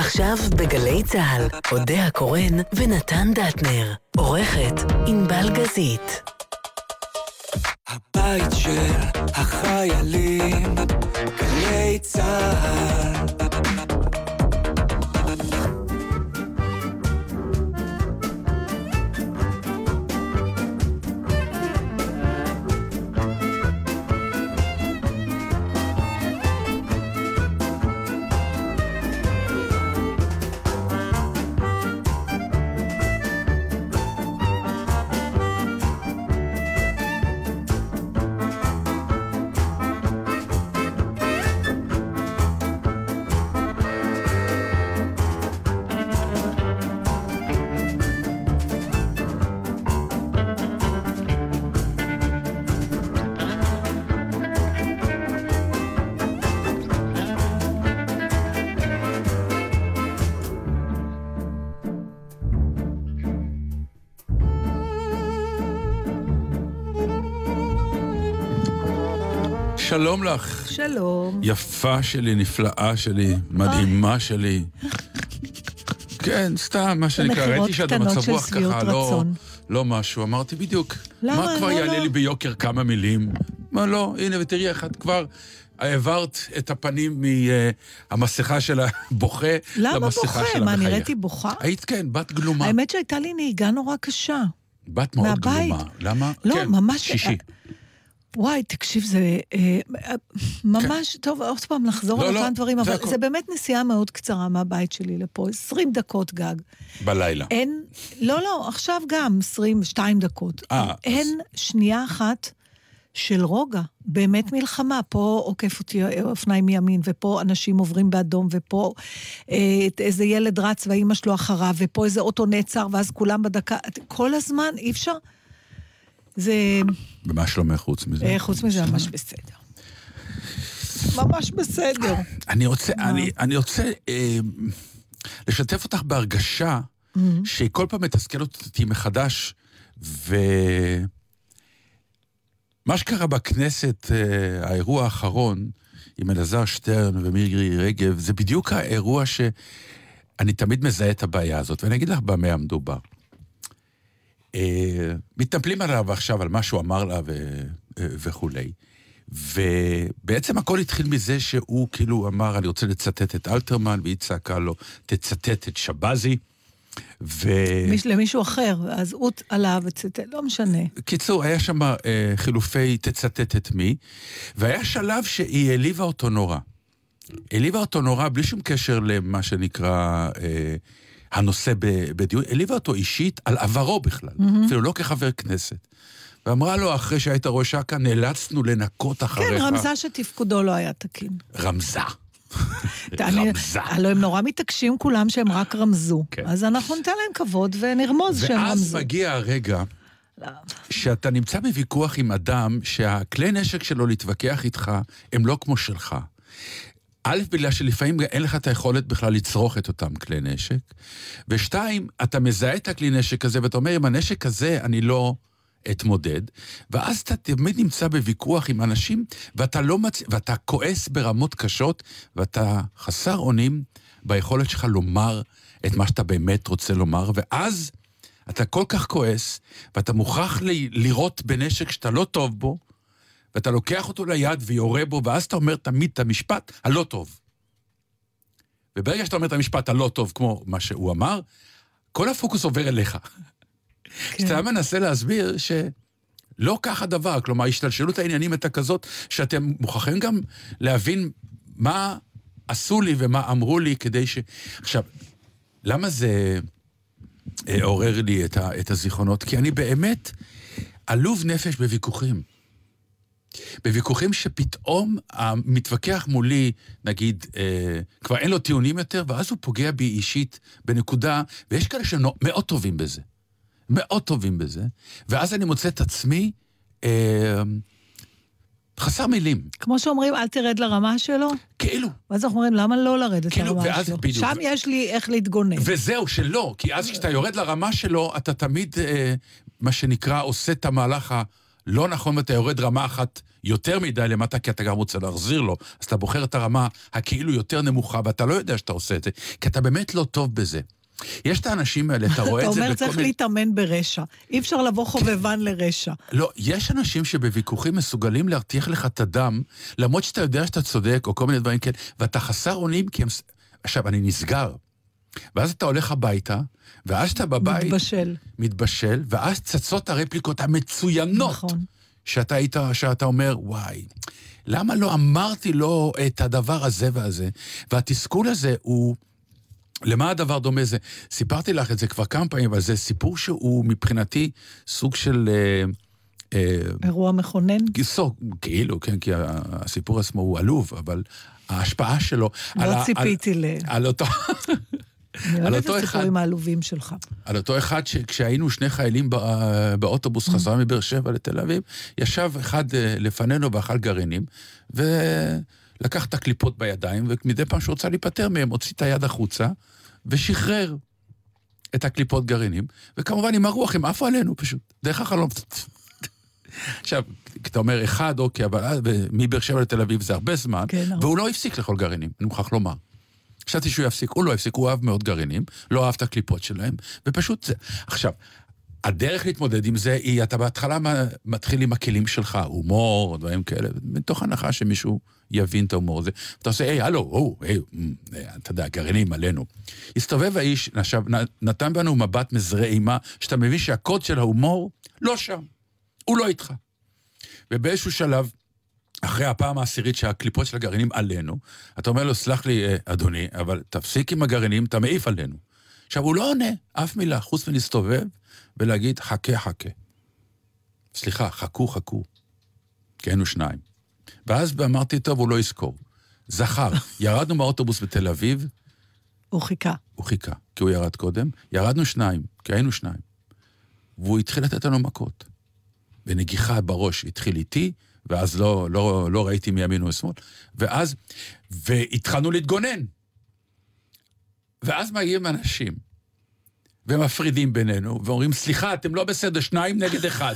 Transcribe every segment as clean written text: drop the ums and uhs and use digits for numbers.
עכשיו בגלי צהל, אודי קורן ונתן דטנר, עורכת אינבל גזית. הבית של החיילים, גלי צהל. שלום לך. שלום. יפה שלי, נפלאה שלי, מדהימה שלי. כן, סתם, מה שנקרא, ראיתי שאתה מצב רוח ככה, לא משהו. אמרתי בדיוק, מה כבר יעלה לי ביוקר כמה מילים? מה לא, הנה, ותראי אחד כבר, העברת את הפנים מהמסכה של הבוכה למסכה של המחייך. מה, נראיתי בוכה? היית כן, בת גלומה. האמת שהייתה לי נהיגה נורא קשה. בת מאוד גלומה. למה? לא, ממש... שישי. וואי, תקשיב, זה ממש, טוב, עוד פעם נחזור על אותם דברים, אבל זה באמת נסיעה מאוד קצרה מהבית שלי לפה, 20 דקות גג. בלילה. אין, לא, עכשיו גם 22 דקות. אין שנייה אחת של רוגע, באמת מלחמה, פה עוקף אותי אופניים מימין, ופה אנשים עוברים באדום, ופה איזה ילד רץ והאימא שלו אחריו, ופה איזה אוטו נעצר, ואז כולם בדקה, כל הזמן אי אפשר... זה... במה שלומך חוץ מזה? חוץ מזה ממש בסדר. ממש בסדר. אני רוצה לשתף אותך בהרגשה שכל פעם מתסכל אותי מחדש, ומה שקרה בכנסת, האירוע האחרון, עם אלעזר שטרן ומירי רגב, זה בדיוק האירוע שאני תמיד מזהה את הבעיה הזאת, ואני אגיד לך במה המדובר. מתנפלים עליו עכשיו על מה שהוא אמר לה וכולי, ובעצם הכל התחיל מזה שהוא כאילו אמר אני רוצה לצטט את אלתרמן, והיא צעקה לו תצטט את שבאזי למישהו אחר, אז הוא עליו וצטט, לא משנה. קיצור, היה שם חילופי תצטט את מי, והיה שלב שהיא העליבה אותו נורא, בלי שום קשר למה שנקרא הנושא בדיון, העליבה אותו אישית על עברו בכלל, אפילו לא כחבר כנסת. ואמרה לו, אחרי שהיית ראש אכ"א, נאלצנו לנקות אחריך. כן, רמזה שתפקודו לא היה תקין. רמזה. הלוא הם נורא מתעקשים כולם שהם רק רמזו. אז אנחנו ניתן להם כבוד ונרמוז שהם רמזו. ואז מגיע הרגע שאתה נמצא בוויכוח עם אדם שהכלי נשק שלו להתווכח איתך הם לא כמו שלך. א', בגלל שלפעמים אין לך את היכולת בכלל לצרוך את אותם כלי נשק, ושתיים, אתה מזהה את הכלי נשק הזה, ואתה אומר, עם הנשק הזה אני לא אתמודד, ואז אתה תמיד נמצא בוויכוח עם אנשים, ואתה כועס ברמות קשות, ואתה חסר אונים ביכולת שלך לומר את מה שאתה באמת רוצה לומר, ואז אתה כל כך כועס, ואתה מוכרח לראות בנשק שאתה לא טוב בו, ואתה לוקח אותו ליד ויורה בו, ואז אתה אומר תמיד את המשפט הלא טוב. וברגע שאתה אומר את המשפט הלא טוב, כמו מה שהוא אמר, כל הפוקוס עובר אליך. שאתה מנסה להסביר שלא ככה דבר, כלומר, השתלשלות העניינים הייתה כזאת, שאתם מוכרחים גם להבין מה עשו לי ומה אמרו לי, כדי ש... עכשיו, למה זה עורר לי את הזיכרונות? כי אני באמת עלוב נפש בוויכוחים. בוויכוחים שפתאום המתווכח מולי, נגיד, כבר אין לו טיעונים יותר, ואז הוא פוגע בי אישית בנקודה, ויש כאלה שמאוד טובים בזה. ואז אני מוצא את עצמי חסר מילים. כמו שאומרים, אל תרד לרמה שלו. כאילו. ואז אנחנו אומרים, למה לא לרדת לרמה שלו? שם יש לי איך להתגונן. וזהו, שלא. כי אז כשאתה יורד לרמה שלו, אתה תמיד, מה שנקרא, עושה את המהלך ה... לא נכון, ואתה יורד רמה אחת יותר מדי למטה, כי אתה גם רוצה להחזיר לו, אז אתה בוחר את הרמה הכאילו יותר נמוכה, ואתה לא יודע שאתה עושה את זה, כי אתה באמת לא טוב בזה. יש את האנשים האלה, אתה רואה את זה... אתה אומר, צריך להתאמן ברשע. אי אפשר לבוא חובבן לרשע. לא, יש אנשים שבוויכוחים מסוגלים להרתיח לך את הדם, למרות שאתה יודע שאתה צודק, או כל מיני דברים כאלה, ואתה חסר אונים, כי הם... עכשיו, אני נסגר. ואז אתה הולך הביתה, ואז אתה בבית... מתבשל, ואז צצות הרפליקות המצוינות. נכון. שאתה אומר, וואי, למה לא אמרתי לו את הדבר הזה והזה? והתסכול הזה הוא... למה הדבר דומה זה? סיפרתי לך את זה כבר כמה פעמים, אבל זה סיפור שהוא מבחינתי סוג של... אירוע מכונן? כאילו, כן, כי הסיפור עצמו הוא עלוב, אבל ההשפעה שלו... לא ציפיתי ל... על אותו... אני אוהבת את הסיפורים העלובים שלך. על אותו אחד שכשהיינו שני חיילים באוטובוס חזרה מבאר שבע לתל אביב, ישב אחד לפנינו ואכל גרעינים, לקח את הקליפות בידיים, ומדי פעם שרוצה להיפטר מהם, הוציא את היד החוצה, ושחרר את הקליפות גרעינים, וכמובן עם הרוח, הם עפו עלינו פשוט, דרך החלום. עכשיו, אתה אומר, אחד, אוקיי, אבל מבאר שבע לתל אביב זה הרבה זמן, והוא לא הפסיק לאכול גרעינים, אני מוכרח לומר. חשבתי שהוא יפסיק, הוא לא הפסיק, הוא אהב מאוד גרעינים, לא אהב את הקליפות שלהם, ופשוט זה... עכשיו, הדרך להתמודד עם זה היא, אתה בהתחלה מתחיל עם הכלים שלך, הומור, דברים כאלה, מתוך הנחה שמישהו יבין את ההומור הזה. אתה עושה, היי, הלו, אתה יודע, גרעינים עלינו. הסתובב האיש, נתן בנו מבט מזרע אימה, שאתה מבין שהקוד של ההומור לא שם, הוא לא איתך. ובאיזשהו שלב, אחרי הפעם העשירית שהקליפות של הגרעינים עלינו, אתה אומר לו, סלח לי, אדוני, אבל תפסיק עם הגרעינים, אתה מעיף עלינו. עכשיו, הוא לא עונה אף מילה, חוץ מלהסתובב ולהגיד, חכה. סליחה, חכו. כי היינו שניים. ואז אמרתי, טוב, הוא לא יזכור. זכר, ירדנו מהאוטובוס בתל אביב. הוא חיכה, כי הוא ירד קודם. ירדנו שניים, כי היינו שניים. והוא התחיל לתת לנו מכות. בנגיחה בראש התחיל איתי, ואז לא ראיתי מימין ושמאל. ואז, והתחלנו להתגונן. ואז מגיעים אנשים, ומפרידים בינינו, ואומרים, סליחה, אתם לא בסדר, שניים נגד אחד.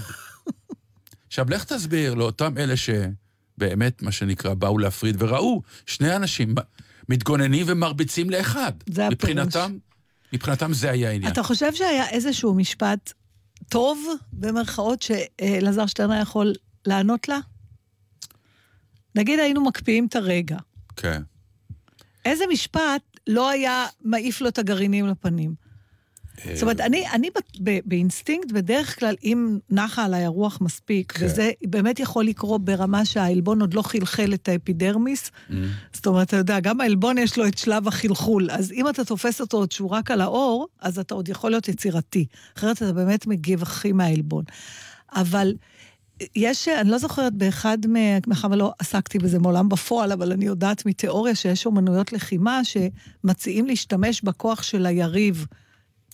עכשיו, לך תסביר לאותם אלה שבאמת, מה שנקרא, באו להפריד, וראו, שני אנשים מתגוננים ומרביצים לאחד. זה הפירוש. מבחינתם זה היה העניין. אתה חושב שהיה איזשהו משפט טוב, במרכאות, שאלעזר שטרן יכול לענות לה? נגיד, היינו מקפיאים את הרגע. כן. איזה משפט, לא היה מעיף לו את הגרעינים לפנים. זאת אומרת, אני באינסטינקט, בדרך כלל, אם נחה עליי הרוח מספיק, וזה באמת יכול לקרות ברמה שהאלבון עוד לא חלחל את האפידרמיס, זאת אומרת, אתה יודע, גם האלבון יש לו את שלב החלחול, אז אם אתה תופס אותו עוד שהוא רק על האור, אז אתה עוד יכול להיות יצירתי. אחרת אתה באמת מגיב הכי מהאלבון. אבל... יש, אני לא זוכרת באחד, מחמה לא עסקתי בזה מעולם בפועל, אבל אני יודעת מתיאוריה שיש אומנויות לחימה שמציעים להשתמש בכוח של היריב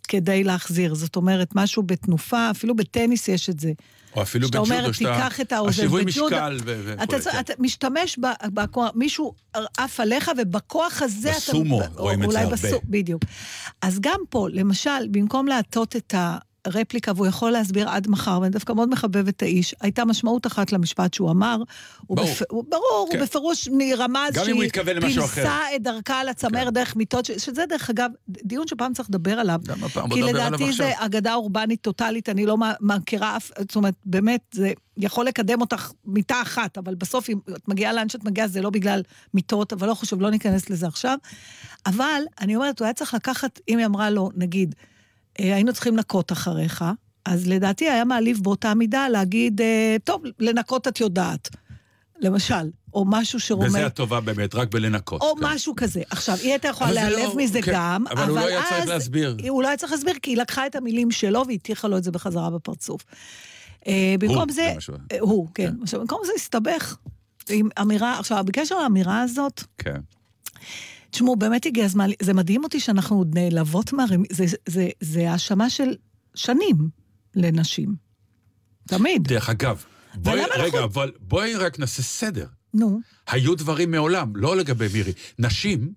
כדי להחזיר. זאת אומרת, משהו בתנופה, אפילו בטניס יש את זה. או אפילו בג'ודו, שאתה אומרת, תיקח את העוזב בג'ודו. אתה משתמש בכוח, מישהו עף עליך, ובכוח הזה... בסומו, רואים את זה הרבה. בדיוק. אז גם פה, למשל, במקום להטות את ה... רפליקה, והוא יכול להסביר עד מחר, ואני דווקא מאוד מחבב את האיש, הייתה משמעות אחת למשפט שהוא אמר, ברור, הוא בפירוש נרמז שהיא פילסה את דרכה לצמר דרך מיטות, שזה דרך אגב, דיון שפעם צריך לדבר עליו, כי לדעתי זה אגדה אורבנית טוטלית, אני לא מכירה אף, זאת אומרת, באמת, זה יכול לקדם אותך מיטה אחת, אבל בסוף, אם את מגיעה לאן שאת מגיעה, זה לא בגלל מיטות, אבל לא חושב, לא ניכנס לזה עכשיו, אבל אני אומרת, הוא היה צריך לקחת, אם היא אמרה לו, נגיד, היינו צריכים לנקות אחריך, אז לדעתי היה מעליף באותה מידה להגיד, טוב, לנקות את יודעת, למשל, או משהו שרומד... וזה הטובה באמת, רק בלנקות. או משהו כזה. עכשיו, היא הייתה יכולה להיעלב מזה גם, אבל הוא לא היה צריך להסביר. הוא לא היה צריך להסביר, כי היא לקחה את המילים שלו, והתיחה לו את זה בחזרה בפרצוף. במקום זה... הוא, כן. במקום זה הסתבך. עכשיו, בקשר לאמירה הזאת... כן. תשמעו, באמת הגיע הזמן, זה מדהים אותי שאנחנו עוד נעלבות מהרמיז, זה האשמה של שנים לנשים. תמיד. דרך אגב, אבל בואי רק נעשה סדר. נו. היו דברים מעולם, לא לגבי מירי. נשים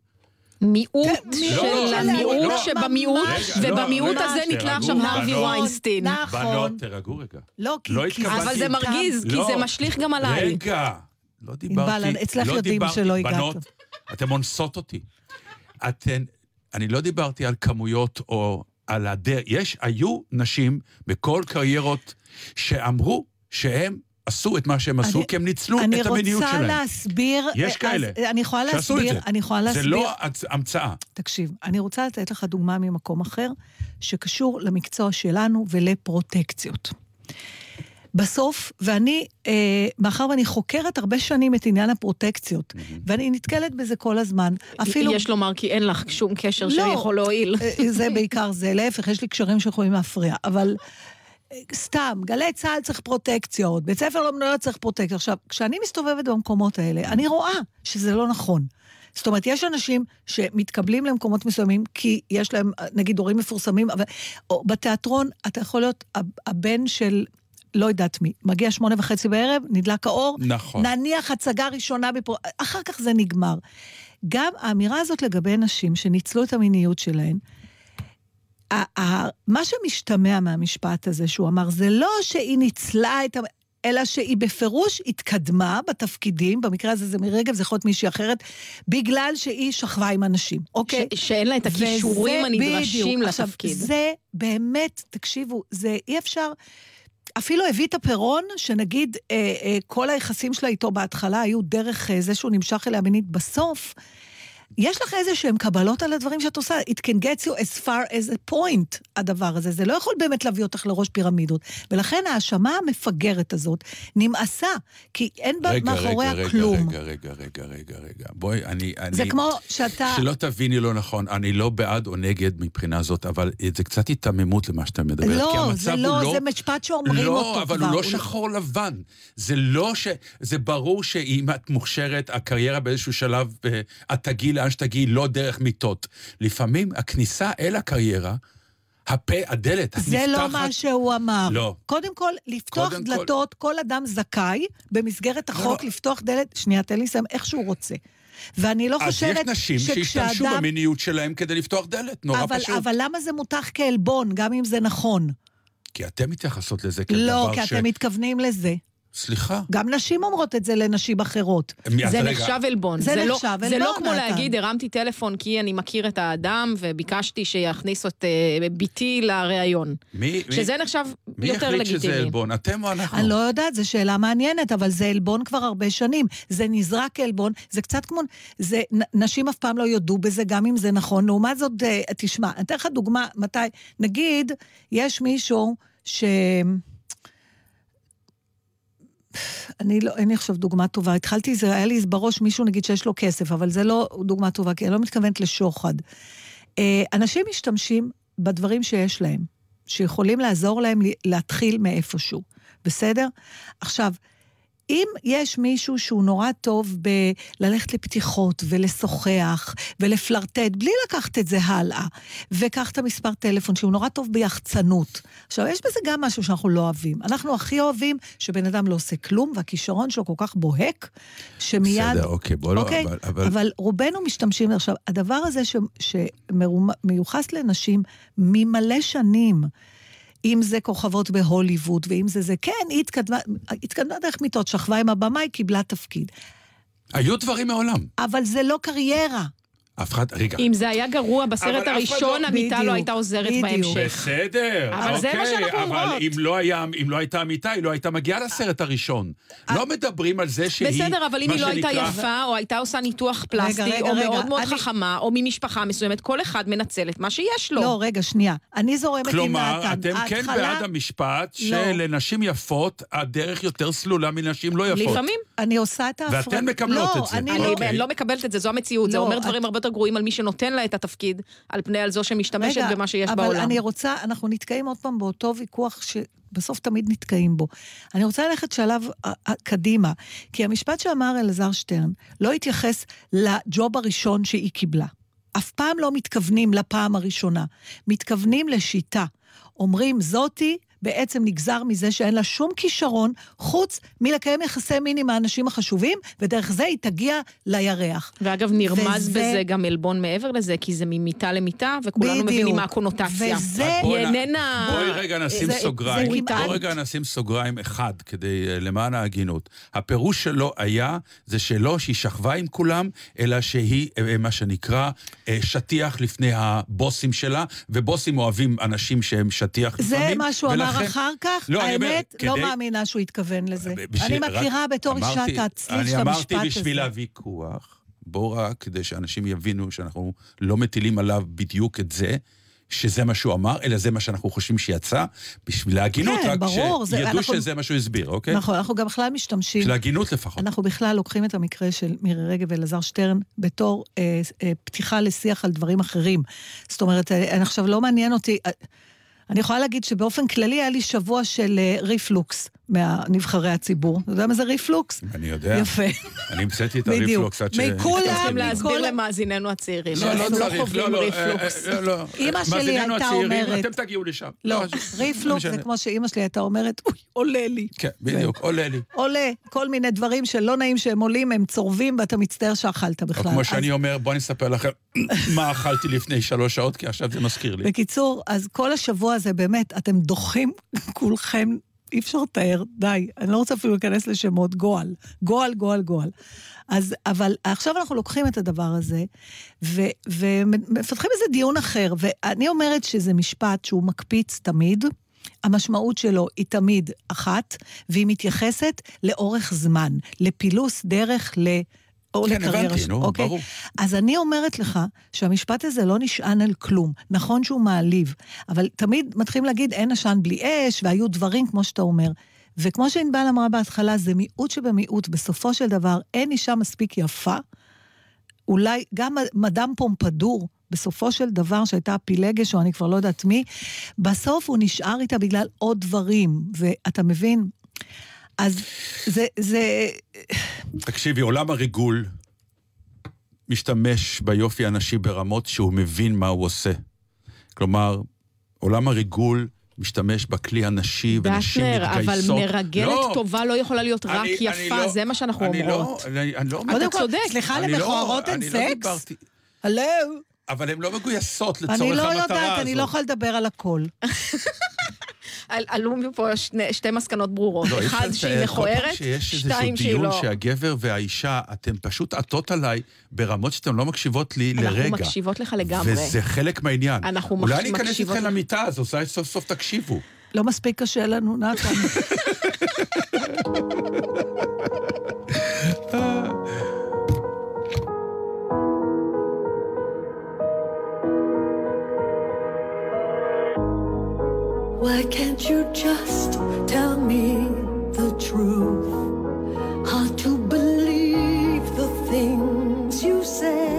מיעוט של המיעוט שבמיעוט, ובמיעוט הזה נתלה עכשיו הרווי ויינסטין. בנות, תרגעו רגע. אבל זה מרגיז, כי זה משליך גם עליי. רגע, לא דיברתי. אצלך יודעים שלא הגעת. בנות, אתם אונסות אותי. אני לא דיברתי על כמויות או על הדרך. היו נשים בכל קריירות שאמרו שהם עשו את מה שהם עשו, כי הם ניצלו את המיניות שלהם. אני רוצה להסביר... יש כאלה שעשו את זה. זה לא המצאה. תקשיב, אני רוצה לתת לך דוגמה ממקום אחר, שקשור למקצוע שלנו ולפרוטקציות. בסוף, ואני, מאחר ואני חוקרת הרבה שנים את עניין הפרוטקציות, ואני נתקלת בזה כל הזמן, אפילו... יש לומר כי אין לך שום קשר שיכול להועיל. זה בעיקר זה, להפך, יש לי קשרים שיכולים להפריע, אבל... סתם, גלי צהל צריך פרוטקציות, בית ספר לא מנויות צריך פרוטקציות. עכשיו, כשאני מסתובבת במקומות האלה, אני רואה שזה לא נכון. זאת אומרת, יש אנשים שמתקבלים למקומות מסוימים, כי יש להם, נגיד, הורים מפורסמים, אבל, או, בתיאטרון, אתה יכול להיות הבן של... לא יודעת מי, מגיע 8:30 בערב, נדלק האור, נכון. נניח הצגה ראשונה, אחר כך זה נגמר. גם האמירה הזאת לגבי נשים שניצלו את המיניות שלהן, מה שמשתמע מהמשפט הזה שהוא אמר, זה לא שהיא ניצלה את אלא שהיא בפירוש התקדמה בתפקידים, במקרה הזה זה מרגב, זה יכול להיות מישהי אחרת, בגלל שהיא שכבה עם אנשים, אוקיי? שאין לה את הכישורים הנדרשים לתפקיד. עכשיו, זה באמת, תקשיבו, זה אי אפשר... אפילו הביא את הפירון, שנגיד כל היחסים שלה איתו בהתחלה היו דרך זה שהוא נמשך אליה מינית בסוף, יש לך איזה שהם קבלות על הדברים שאת עושה, it can get you as far as a point, הדבר הזה, זה לא יכול באמת להביא אותך לראש פירמידות, ולכן ההאשמה המפגרת הזאת נמאסה, כי אין בה מאחוריה כלום. רגע, בואי, זה כמו שאתה... שלא תביני לא נכון, אני לא בעד או נגד מבחינה זאת, אבל זה קצת התממות למה שאתה מדברת, כי המצב הוא לא... זה משפט שאומרים אותו כבר. לא, אבל הוא לא שחור לבן, זה לא ש... זה ברור שאם את מוכשרת, הקריירה באיזשהו שלב, את תגיעי לאן שתגיעי, לא דרך מיטות. לפעמים הכניסה אל הקריירה, הדלת הנפתחת... זה לא מה שהוא אמר. לא. קודם כל, לפתוח דלתות, כל אדם זכאי, במסגרת החוק, לפתוח דלת, שנייה, תן לי סיים, איך שהוא רוצה. ואני לא חושבת... אז יש נשים שהשתמשו במיניות שלהם כדי לפתוח דלת, נורא פשוט. אבל למה זה מותח כעלבון, גם אם זה נכון? כי אתם מתייחסות לזה כדבר ש... לא, כי אתם מתכוונים לזה. סליחה. גם נשים אומרות את זה לנשים אחרות. זה נחשב עלבון. זה לא כמו להגיד, הרמתי טלפון כי אני מכיר את האדם, וביקשתי שיכניס את ביתי לראיון. שזה נחשב יותר לגיטימי. מי החליט שזה עלבון? אתם או אנחנו? אני לא יודעת, זו שאלה מעניינת, אבל זה עלבון כבר הרבה שנים. זה נזרק עלבון, זה קצת כמו... נשים אף פעם לא יודעו בזה, גם אם זה נכון. לעומת זאת, תשמע, אני אתן לך דוגמה, מתי... נגיד, יש מישהו ש... אני חושב דוגמה טובה, התחלתי, זה היה לי בראש מישהו נגיד שיש לו כסף, אבל זה לא דוגמה טובה, כי אני לא מתכוונת לשוחד. אנשים משתמשים בדברים שיש להם, שיכולים לעזור להם להתחיל מאיפשהו, בסדר? עכשיו, אם יש מישהו שהוא נורא טוב בללכת לפתיחות ולשוחח ולפלרטט, בלי לקחת את זה הלאה, וקח את המספר טלפון שהוא נורא טוב ביחצנות. עכשיו, יש בזה גם משהו שאנחנו לא אוהבים. אנחנו הכי אוהבים שבן אדם לא עושה כלום, והכישרון שלו כל כך בוהק, שמיד... בסדר, אוקיי, בוא אוקיי, לא, אבל רובנו משתמשים... עכשיו, הדבר הזה שמיוחס לנשים ממלא שנים, אם זה כוכבות בהוליווד, ואם זה, כן, היא התקדמה דרך מיטות, שכבה עם הבמה, היא קיבלה תפקיד. היו דברים מעולם. אבל זה לא קריירה. רגע. אם זה היה גרוע בסרט הראשון, המיטה לא הייתה עוזרת בהמשך. בסדר, אבל זה מה שאנחנו אומרות. אבל אם לא הייתה המיטה, היא לא הייתה מגיעה לסרט הראשון. לא מדברים על זה שהיא... בסדר, אבל אם היא לא הייתה יפה, או הייתה עושה ניתוח פלסטי, או מאוד מאוד חכמה, או ממשפחה מסוימת, כל אחד מנצל את מה שיש לו. לא, רגע, שנייה. אני זורמת עם נתן. כלומר, אתם כן בעד המשפט, שלנשים יפות, הדרך יותר סלולה מנשים לא יפות. לפעמים אני עושה את ההפרדה. ואתם מקבלות את זה. אני לא מקבלת את זה, זו המציאות. זה אומר דברים הרבה גרועים על מי שנותן לה את התפקיד, על פני על זו שמשתמשת במה שיש בעולם. אבל אני רוצה, אנחנו נתקעים עוד פעם באותו ויכוח שבסוף תמיד נתקעים בו. אני רוצה ללכת שלב קדימה, כי המשפט שאמר אלעזר שטרן לא התייחס לג'וב הראשון שהיא קיבלה. אף פעם לא מתכוונים לפעם הראשונה. מתכוונים לשיטה. אומרים, זאתי בעצם נגזר מזה שאין לה שום כישרון, חוץ מלקיים יחסי מין עם האנשים החשובים, ודרך זה היא תגיע לירח. ואגב, נרמז וזה... בזה גם אלבון מעבר לזה, כי זה ממיטה למיטה, וכולנו בדיוק. מבינים מה הקונוטציה. וזה... יננה... בואי רגע נשים זה... סוגריים. בואי רגע נשים סוגריים אחד, כדי למען ההגינות. הפירוש שלו היה, זה שלא שהיא שכבה עם כולם, אלא שהיא, מה שנקרא, שטיח לפני הבוסים שלה, ובוסים אוהבים אנשים שהם שטיח לפעמים. זה מה שהוא אמר אחר כך, האמת לא מאמינה שהוא התכוון לזה. אני מכירה בתור אישה את הצליל של המשפט הזה. אני אמרתי בשביל הוויכוח, בואו רק כדי שאנשים יבינו שאנחנו לא מטילים עליו בדיוק את זה, שזה מה שהוא אמר, אלא זה מה שאנחנו חושבים שיצא, בשביל ההגינות, רק שידעו שזה מה שהוא הסביר, אוקיי? נכון, אנחנו גם בכלל משתמשים... של ההגינות לפחות. אנחנו בכלל לוקחים את המקרה של מירי רגב ואלעזר שטרן, בתור פתיחה לשיח על דברים אחרים. זאת אומרת, עכשיו לא מעניין אותי... אני יכולה להגיד שבאופן כללי היה לי שבוע של ריפלוקס מהנבחרי הציבור. אתה יודע מה זה ריפלוקס? אני יודע. יפה. אני מצאתי את הריפלוקס עד ש... מכולם להסביר למאזיננו הצעירים. לא חווים ריפלוקס. אמא שלי הייתה אומרת... אתם תגיעו לשם. לא, ריפלוקס זה כמו שאמא שלי הייתה אומרת, עולה לי. כן, בדיוק, עולה לי. עולה, כל מיני דברים שלא נעים שהם עולים, הם צורבים ואתה מצטער שאכלת בכלל. כמו שאני אומר, בוא נספר לכם מה אכלתי לפני 3 שעות, כי עכשיו זה מזכיר לי. בקיצור, אז כל השבוע הזה באמת, אתם דוחים כולכם, אי אפשר תאר, די, אני לא רוצה אפילו להיכנס לשמות, גועל, גועל, גועל, גועל. אז, אבל עכשיו אנחנו לוקחים את הדבר הזה, ומפתחים איזה דיון אחר, ואני אומרת שזה משפט שהוא מקפיץ תמיד, המשמעות שלו היא תמיד אחת, והיא מתייחסת לאורך זמן, לפילוס דרך ל... או כן, לקריירה שלו, לא, אוקיי? ברור. אז אני אומרת לך שהמשפט הזה לא נשען על כלום, נכון שהוא מעליב, אבל תמיד מתחילים להגיד אין נשען בלי אש, והיו דברים כמו שאתה אומר, וכמו שאינבל אמרה בהתחלה, זה מיעוט שבמיעוט, בסופו של דבר אין אישה מספיק יפה, אולי גם מדאם פומפדור, בסופו של דבר שהייתה פילגש, או אני כבר לא יודעת מי, בסוף הוא נשאר איתה בגלל עוד דברים, ואתה מבין... אז זה... תקשיבי, עולם הריגול משתמש ביופי הנשי ברמות שהוא מבין מה הוא עושה. כלומר, עולם הריגול משתמש בכלי הנשי ונשים מתגייסות. אבל מרגלת טובה לא יכולה להיות רק יפה, זה מה שאנחנו אומרות. אתה צודק, סליחה למכוערות אין סקס? הלו? אבל הן לא מגויסות לצורך המטרה הזאת. אני לא יודעת, אני לא יכולה לדבר על הכל. עלו מפה שתי מסקנות ברורות. אחד שהיא מכוערת, 2 שהיא לא. שהגבר והאישה, אתם פשוט עטות עליי ברמות שאתם לא מקשיבות לי לרגע. אנחנו מקשיבות לך לגמרי. וזה חלק מהעניין. אולי אני אכנס איתכם למיטה הזו, סוף סוף תקשיבו. לא מספיק קשה לנו, נתן. Why can't you just tell me the truth? Hard to believe the things you say.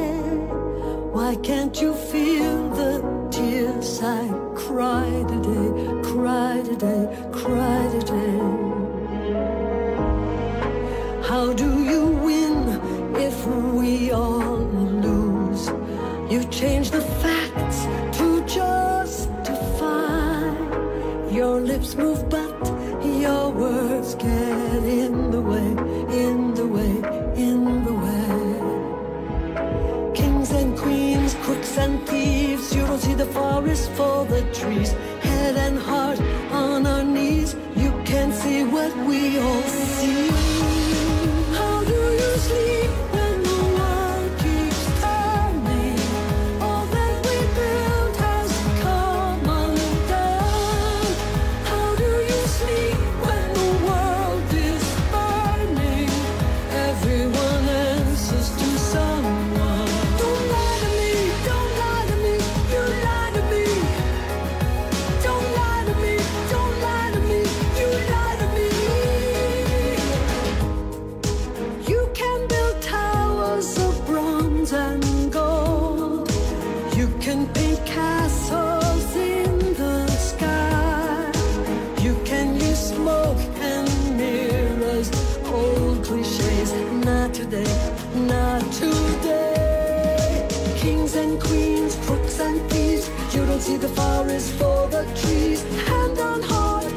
Why can't you feel the tears I cry today, cry today, cry today? How do you win if we all lose? You change the facts to justify. Your lips move, but your words get in the way, in the way, in the way. Kings and queens, crooks and thieves, you don't see the forest for the trees. Head and heart on our knees, you can't see what we all see. How do you sleep? See the forest for the trees, hand on heart.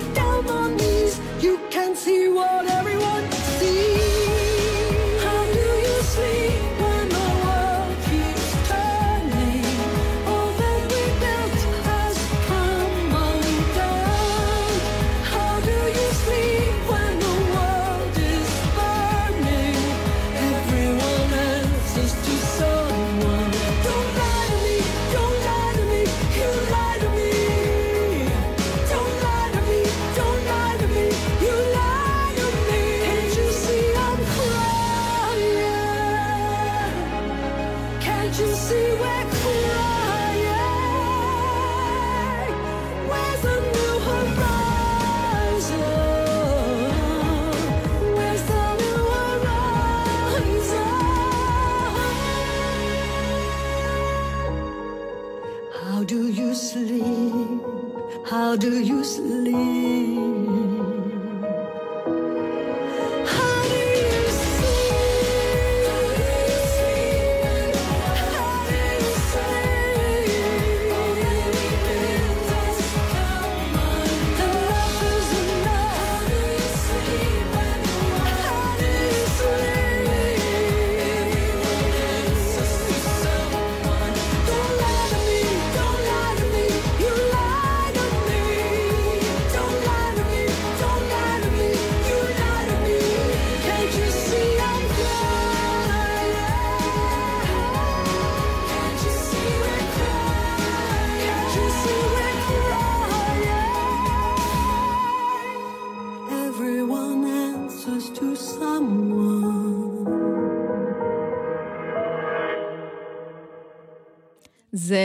זה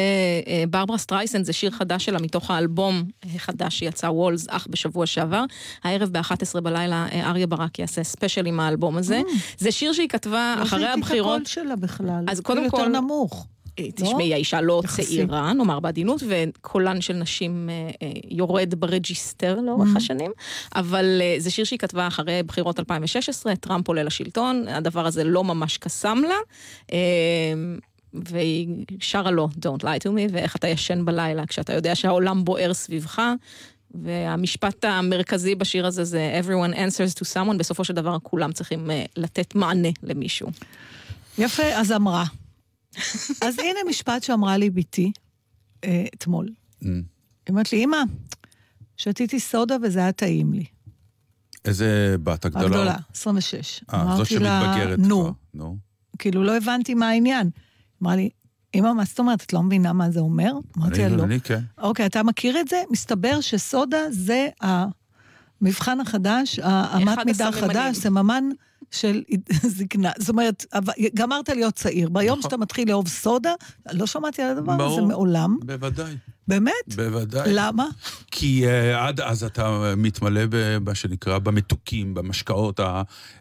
ברברה סטרייסן, זה שיר חדש שלה מתוך האלבום החדש שיצא וולז אך בשבוע שעבר. הערב ב-11 בלילה אריה ברק יעשה ספשייל עם האלבום הזה. זה שיר שהיא כתבה אחרי הבחירות. לא ראיתי את הקול שלה בכלל, אז קודם כל יותר נמוך. תשמעי, האישה לא צעירה, נאמר בעדינות, וקולן של נשים יורד ברג'יסטר לאורך השנים, אבל זה שיר שהיא כתבה אחרי בחירות 2016, טראמפ עולה לשלטון, הדבר הזה לא ממש קסם לה, והיא שרה לו, Don't Lie To Me, ואיך אתה ישן בלילה, כשאתה יודע שהעולם בוער סביבך, והמשפט המרכזי בשיר הזה זה Everyone answers to someone, בסופו של דבר כולם צריכים לתת מענה למישהו. יפה, אז אמרה. אז הנה משפט שאמרה לי ביתי אתמול. אמרת לי, אמא, שתיתי סודה וזה היה טעים לי. איזה בת הגדולה? הגדולה, 26. זאת שמתבגרת כבר. נו. כאילו לא הבנתי מה העניין. אמרה לי, אמא, מה זאת אומרת? את לא מבינה מה זה אומר? אמרתי, לא. אוקיי, אתה מכיר את זה? מסתבר שסודה זה המבחן החדש, האמת מידה חדש, סממן של זקנה. זאת אומרת, גמרת להיות צעיר. ביום שאתה מתחיל לאהוב סודה, לא שמעתי על הדבר הזה מעולם. בוודאי. באמת? בוודאי. למה? כי עד אז אתה מתמלא במה שנקרא במתוקים, במשקאות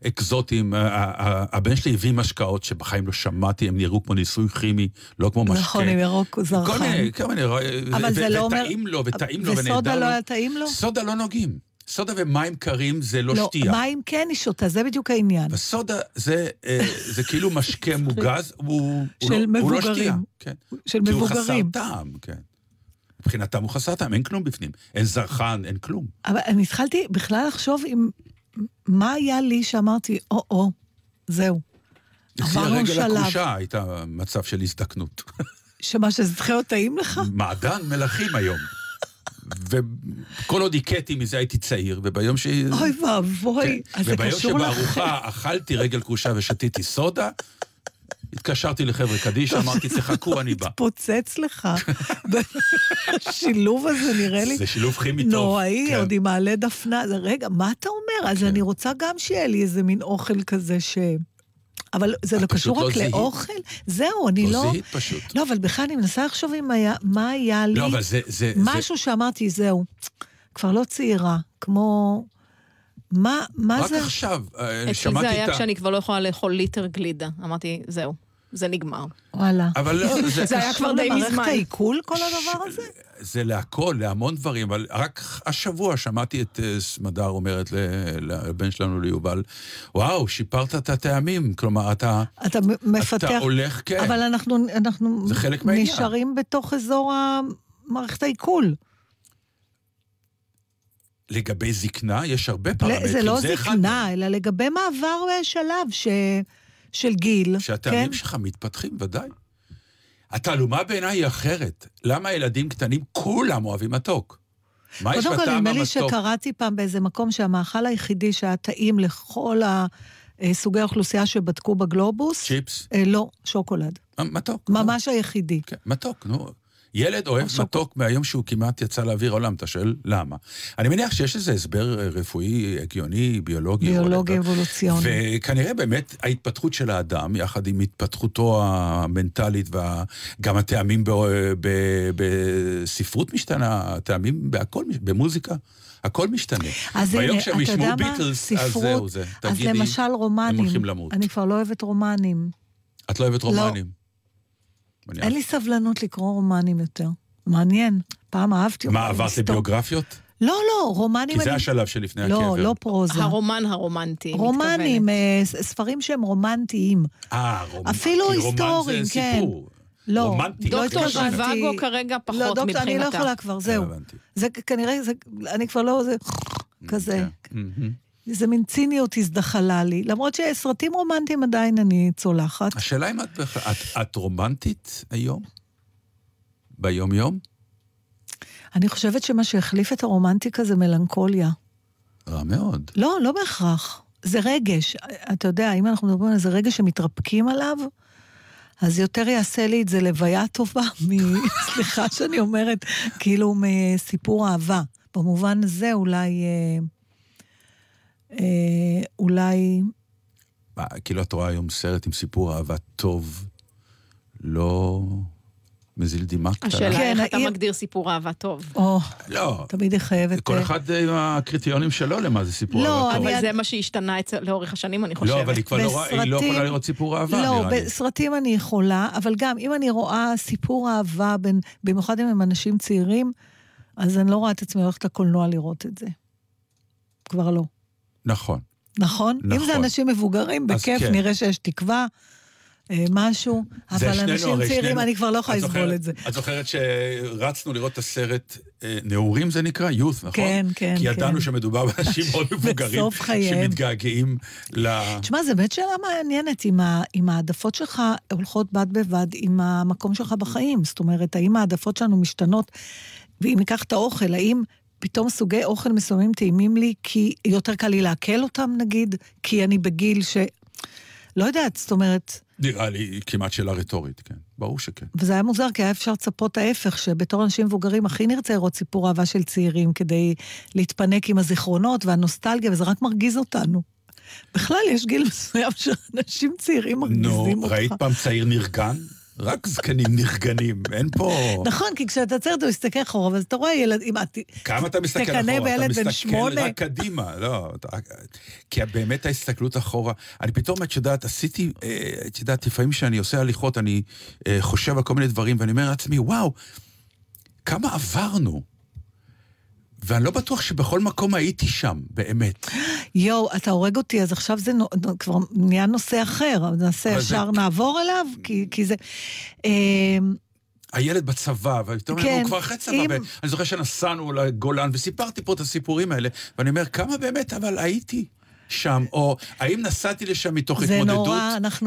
האקזוטיים. הבן שלי הביא משקאות שבחיים לא שמעתי, הם נראו כמו ניסוי כימי, לא כמו משקה. נכון, הם נראו זרחן. כל מיני, וטעים לו, וטעים לו, ונהדר. וסודה לא היה טעים לו? סודה לא נוגעים. סודה ומים קרים זה לא שתייה. לא, מים כן היא שותה, זה בדיוק העניין. וסודה זה כאילו משקה מוגז, הוא לא שתייה. של מבוגרים. כי הוא חסר טעם, כן. מבחינתם הוא חסר טעם, אין כלום בפנים. אין זרחן, אין כלום. אבל אני התחלתי בכלל לחשוב מה היה לי שאמרתי, או, זהו. עברנו שלב. רגל הקרושה הייתה מצב של הזדקנות. שמה שזכיות טעים לך? מעדן מלאכים היום. וכל עוד עיקטי מזה הייתי צעיר, וביום ש... אוי ואבוי, אז זה קשור לכם. וביום שבארוחה אכלתי רגל קרושה ושתיתי סודה, התקשרתי לחבר'ה קדיש, אמרתי, תחכו, אני בא. התפוצץ לך. השילוב הזה נראה לי... זה שילוב כימי טוב. נוראי, עוד עם מעלה דפנה. רגע, מה אתה אומר? אז אני רוצה גם שיהיה לי איזה מין אוכל כזה ש... אבל זה לא קשור רק לאוכל? זהו, אני לא... לא זהית פשוט. לא, אבל בכלל אני מנסה לחשוב מה היה לי... לא, אבל זה... משהו שאמרתי, זהו, כבר לא צעירה, כמו... מה זה... רק עכשיו, שמעתי את זה היה כשאני כבר לא יכולה לאכול ליטר גלידה. אמרתי, זהו, זה נגמר. וואלה. אבל לא, זה היה כבר די מזמן. למערכת העיכול, כל הדבר הזה? זה להכל, להמון דברים, אבל רק השבוע שמעתי את סמדר אומרת לבן שלנו ליובל, וואו, שיפרת את הטעמים, כלומר, אתה מפתח, אתה הולך, כן. אבל אנחנו נשארים בתוך אזור מערכת העיכול. לגבי זקנה, יש הרבה פרמטרים. זה לא זקנה, אלא לגבי מעבר שלב של גיל. שהטעמים שלך מתפתחים, ודאי. התעלומה בעיניי היא אחרת. למה ילדים קטנים כולם אוהבים מתוק? מה יש בטעם המתוק? קודם כל, נדמה לי שקראתי פעם באיזה מקום שהמאכל היחידי שהיה טעים לכל סוגי האוכלוסייה שבדקו בגלובוס. צ'יפס? לא, שוקולד. מתוק. ממש היחידי. מתוק, נו. ילד אוהב מתוק מהיום שהוא כמעט יצא לאוויר העולם, אתה שואל למה? אני מניח שיש איזה הסבר רפואי, הגיוני, ביולוגי. ביולוגי אבולוציוני. וכנראה באמת ההתפתחות של האדם, יחד עם התפתחותו המנטלית, וגם הטעמים בספרות משתנה, הטעמים בהכל, במוזיקה, הכל משתנה. והיום כשהם ישמעו ביטלס, אז זהו זה. אז למשל רומנים, אני כבר לא אוהבת רומנים. את לא אוהבת רומנים? אין לי סבלנות לקרוא רומנים יותר. מעניין, פעם אהבתי. מה, עברת לביוגרפיות? לא, לא, רומנים... כי זה השלב שלפני הקבר. לא, לא פרוזה. הרומן הרומנטי. רומנים, ספרים שהם רומנטיים. אפילו היסטוריים, כן. לא, דוקטור ז'יוואגו כרגע פחות מבחינתה. לא, דוקטור, אני לא יכולה כבר, זהו. זה כנראה, אני כבר לא... כזה. זה מין ציניות הזדחלה לי, למרות שסרטים רומנטיים עדיין אני צולחת. השאלה אם את רומנטית היום? ביום יום? אני חושבת שמה שהחליף את הרומנטיקה זה מלנכוליה. רע מאוד. לא, לא בהכרח. זה רגש. אתה יודע, אם אנחנו מדברים על זה רגש שמתרפקים עליו, אז יותר יעשה לי את זה לוויה טובה, סליחה שאני אומרת, כאילו מסיפור אהבה. במובן זה אולי... אולי... כאילו את רואה היום סרט עם סיפור אהבה טוב, לא מזיל דימה קטנה. השאלה איך אתה מגדיר סיפור אהבה טוב. לא. תמיד היא חייבת... כל אחד עם הקריטריונים שלו למה זה סיפור אהבה טוב. אבל זה מה שהשתנה לאורך השנים, אני חושבת. לא, אבל היא כבר לא יכולה לראות סיפור אהבה. לא, בסרטים אני יכולה, אבל גם אם אני רואה סיפור אהבה, במיוחד עם אנשים צעירים, אז אני לא רואה את עצמי הולכת לקולנוע לראות את זה. כבר לא. נכון. נכון? אם זה אנשים מבוגרים, בכיף נראה שיש תקווה, משהו, אבל אנשים צעירים, אני כבר לא יכולה לסבול את זה. את זוכרת שרצנו לראות את הסרט, נעורים זה נקרא, youth, נכון? כן, כן. כי ידענו שמדובר באנשים מאוד מבוגרים, שמתגעגעים ל... תשמע, זה באמת שאלה מעניינת, אם העדפות שלך הולכות בד בבד עם המקום שלך בחיים, זאת אומרת, האם העדפות שלנו משתנות, ואם ניקח את האוכל, האם... פתאום סוגי אוכל מסוימים טעימים לי, כי יותר קל לי להקל אותם, נגיד, כי אני בגיל ש... לא יודעת, זאת אומרת... נראה לי כמעט שאלה רטורית, כן. ברור שכן. וזה היה מוזר, כי היה אפשר לצפות ההפך, שבתור אנשים מבוגרים הכי נרצה לראות סיפור אהבה של צעירים, כדי להתפנק עם הזיכרונות והנוסטלגיה, וזה רק מרגיז אותנו. בכלל, יש גיל מסוים שאנשים צעירים מרגיזים אותך. ראית פעם צעיר נרגן? רק זקנים נרגנים, אין פה... נכון, כי כשאתה צערת הוא מסתכל חורב, אז אתה רואה ילד... כמה אתה מסתכל אחורה? אתה מסתכל רק קדימה, לא... כי באמת ההסתכלות אחורה... אני פתאום, את יודעת, עשיתי... את יודעת, לפעמים שאני עושה הליכות, אני חושב על כל מיני דברים, ואני אומר לעצמי, וואו, כמה עברנו. ואני לא בטוח שבכל מקום הייתי שם, באמת. יו, אתה הורג אותי, אז עכשיו זה כבר נהיה נושא אחר, נעשה ישר נעבור אליו, כי זה... הילד בצבא, הוא כבר אחרי צבא, אני זוכר שנסענו לגולן, וסיפרתי פה את הסיפורים האלה, ואני אומר, כמה באמת, אבל הייתי שם, או האם נסעתי לשם מתוך התמודדות,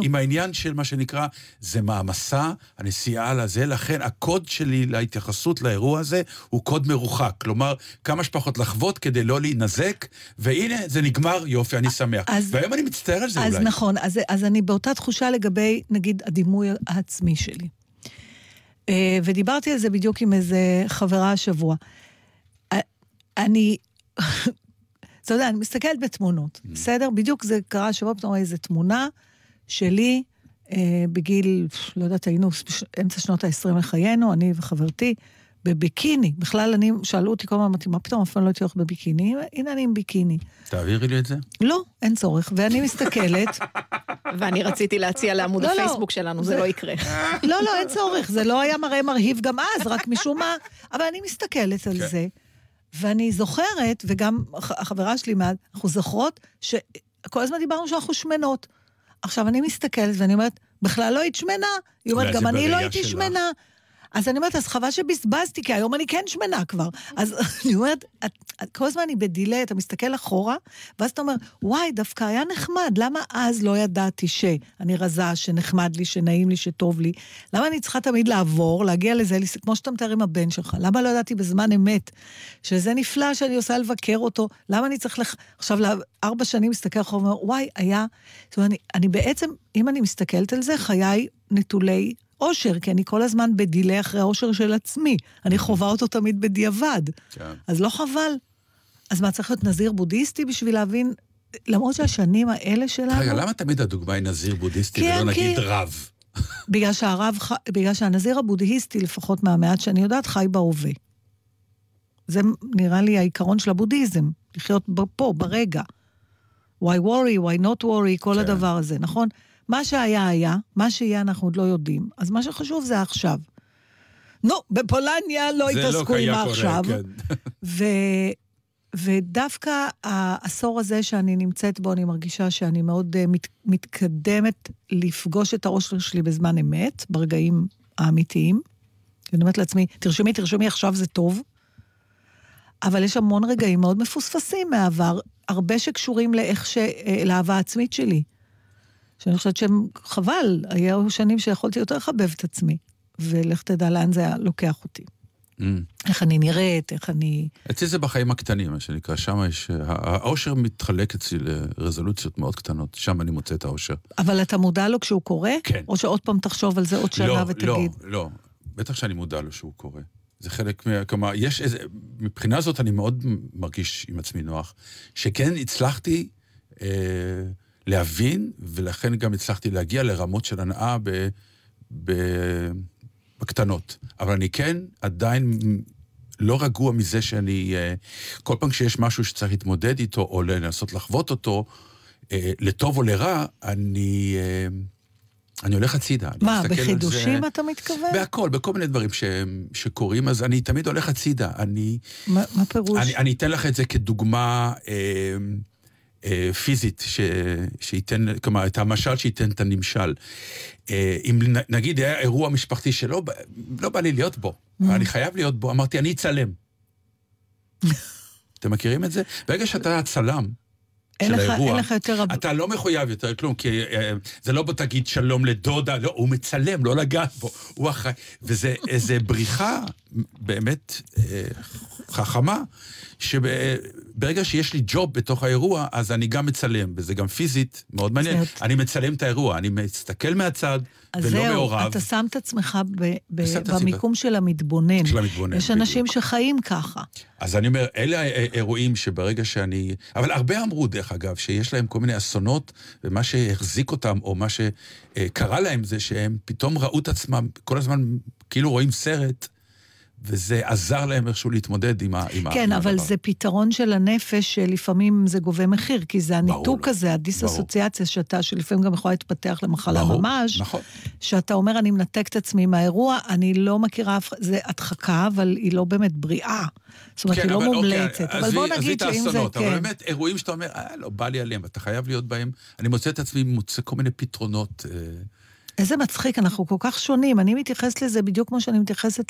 עם העניין של מה שנקרא, זה מעמסה, הנסיעה לזה, לכן הקוד שלי להתייחסות לאירוע הזה, הוא קוד מרוחק, כלומר, כמה שפחות לחוות כדי לא להינזק, והנה, זה נגמר, יופי, אני שמח. והיום אני מצטער על זה אולי. אז נכון, אז אני באותה תחושה לגבי, נגיד, הדימוי העצמי שלי. ודיברתי על זה בדיוק עם איזה חברה השבוע. אני... אתה יודע, אני מסתכלת בתמונות, בסדר? בדיוק זה קרה שבו פתאום איזו תמונה שלי, בגיל, לא יודעת, היינו אמצע שנות ה-20 לחיינו, אני וחברתי, בביקיני. בכלל, שאלו אותי כל מה מתאימה, פתאום אף פעם לא הייתי הולך בביקיני, הנה אני עם ביקיני. תעבירי לי את זה? לא, אין צורך, ואני מסתכלת. ואני רציתי להציע לעמוד הפייסבוק שלנו, זה לא יקרה. לא, לא, אין צורך, זה לא היה מראה מרהיב גם אז, רק משום מה, אבל אני מסתכלת על זה. ואני זוכרת, וגם החברה שלי, אנחנו זוכרות, שכל הזמן דיברנו שאנחנו שמנות. עכשיו אני מסתכלת, ואני אומרת, בכלל לא היית שמנה, היא אומרת, גם אני לא הייתי שמנה. אז אני אומרת, אז חבל שבזבזתי, כי היום אני כן שמנה כבר. אז אני אומרת, כל הזמן אני בדילה, אתה מסתכל אחורה, ואז אתה אומר, וואי, דווקא היה נחמד, למה אז לא ידעתי שאני רזה, שנחמד לי, שנעים לי, שטוב לי? למה אני צריכה תמיד לעבור, להגיע לזה, כמו שאתה מתאר עם הבן שלך? למה לא ידעתי בזמן אמת? שזה נפלא שאני עושה לבקר אותו, למה אני צריך עכשיו, 4 שנים מסתכל אחורה, ואומר, וואי, היה... זאת אומרת, אני בעצם, אם אני מסתכלת על זה, חיי נטולי אושר, כי אני כל הזמן בדילה אחרי האושר של עצמי. אני חובה אותו תמיד בדיעבד. אז לא חבל. אז מה, צריך להיות נזיר בודהיסטי בשביל להבין, למרות שהשנים האלה שלנו... רגע, למה תמיד הדוגמה היא נזיר בודהיסטי ולא נגיד רב? בגלל שהנזיר הבודהיסטי, לפחות מהמעט שאני יודעת, חי בהווה. זה נראה לי העיקרון של הבודהיזם, לחיות פה, ברגע. Why worry, why not worry, כל הדבר הזה, נכון? מה שהיה היה, מה שיהיה אנחנו עוד לא יודעים, אז מה שחשוב זה עכשיו. נו, בפולניה לא התעסקו עם עכשיו. ודווקא העשור הזה שאני נמצאת בו, אני מרגישה שאני מאוד מתקדמת לפגוש את הראש שלי בזמן אמת, ברגעים האמיתיים. אני אומרת לעצמי, תרשמי, תרשמי, עכשיו זה טוב. אבל יש המון רגעים מאוד מפוספסים מהעבר, הרבה שקשורים לאהבה העצמית שלי. שאני חושבת שהם חבל, היו שנים שיכולתי יותר לחבב את עצמי, ולך תדע לאן זה לוקח אותי. איך אני נראית, איך אני... אצלי זה בחיים הקטנים, מה שנקרא, שם יש... האושר מתחלק אצלי לרזולוציות מאוד קטנות, שם אני מוצא את האושר. אבל אתה מודע לו כשהוא קורא? כן. או שעוד פעם תחשוב על זה עוד שנה ותגיד? לא, לא, לא. בטח שאני מודע לו שהוא קורא. זה חלק מה... כלומר, יש איזה... מבחינה זאת אני מאוד מרגיש עם עצמי נוח, שכן הצלחתי... להבין, ולכן גם הצלחתי להגיע לרמות של הנאה בקטנות. אבל אני כן עדיין לא רגוע מזה שאני, כל פעם שיש משהו שצריך להתמודד איתו, או לנסות לחוות אותו, לטוב או לרע, אני הולך הצידה. מה, בחידושים אתה מתכוון? בהכל, בכל מיני דברים שקורים, אז אני תמיד הולך הצידה. מה פירוש? אני אתן לך את זה כדוגמה... פיזית, שייתן, כלומר, את המשל שייתן את הנמשל. אם נגיד, היה אירוע משפחתי שלא בא לי להיות בו, אני חייב להיות בו, אמרתי, אני אצלם. אתם מכירים את זה? ברגע שאתה הצלם של האירוע, אתה לא מחויב יותר כלום, כי זה לא בוא תגיד שלום לדודה, לא, הוא מצלם, לא לגעת בו, הוא אחראי, וזה איזו בריחה באמת חכמה, שברגע שיש לי ג'וב בתוך האירוע, אז אני גם מצלם, וזה גם פיזית, מאוד מעניין, אני מצלם את האירוע, אני מסתכל מהצד, ולא מעורב. אז זהו, אתה שם את עצמך במיקום של המתבונן. של המתבונן. יש אנשים שחיים ככה. אז אני אומר, אלה האירועים שברגע שאני... אבל הרבה אמרו, דרך אגב, שיש להם כל מיני אסונות, ומה שהחזיק אותם, או מה שקרה להם, זה שהם פתאום ראו את עצמם, כל הזמן כאילו רואים סרט, וזה עזר להם איכשהו להתמודד עם הדבר. כן, אבל זה פתרון של הנפש, שלפעמים זה גובה מחיר, כי זה הניתוק הזה, הדיסאסוציאציה שאתה, שלפעמים גם יכולה להתפתח למחלה ממש, שאתה אומר, אני מנתק את עצמי מהאירוע, אני לא מכירה, זה הדחקה, אבל היא לא באמת בריאה. זאת אומרת, היא לא מומלצת. אבל בוא נגיד שאם זה... אבל באמת, אירועים שאתה אומר, לא, בא לי עליהם, אתה חייב להיות בהם. אני מוצא את עצמי, מוצא כל מיני פתרונות... איזה מצחיק, אנחנו כל כך שונים, אני מתייחסת לזה בדיוק כמו שאני מתייחסת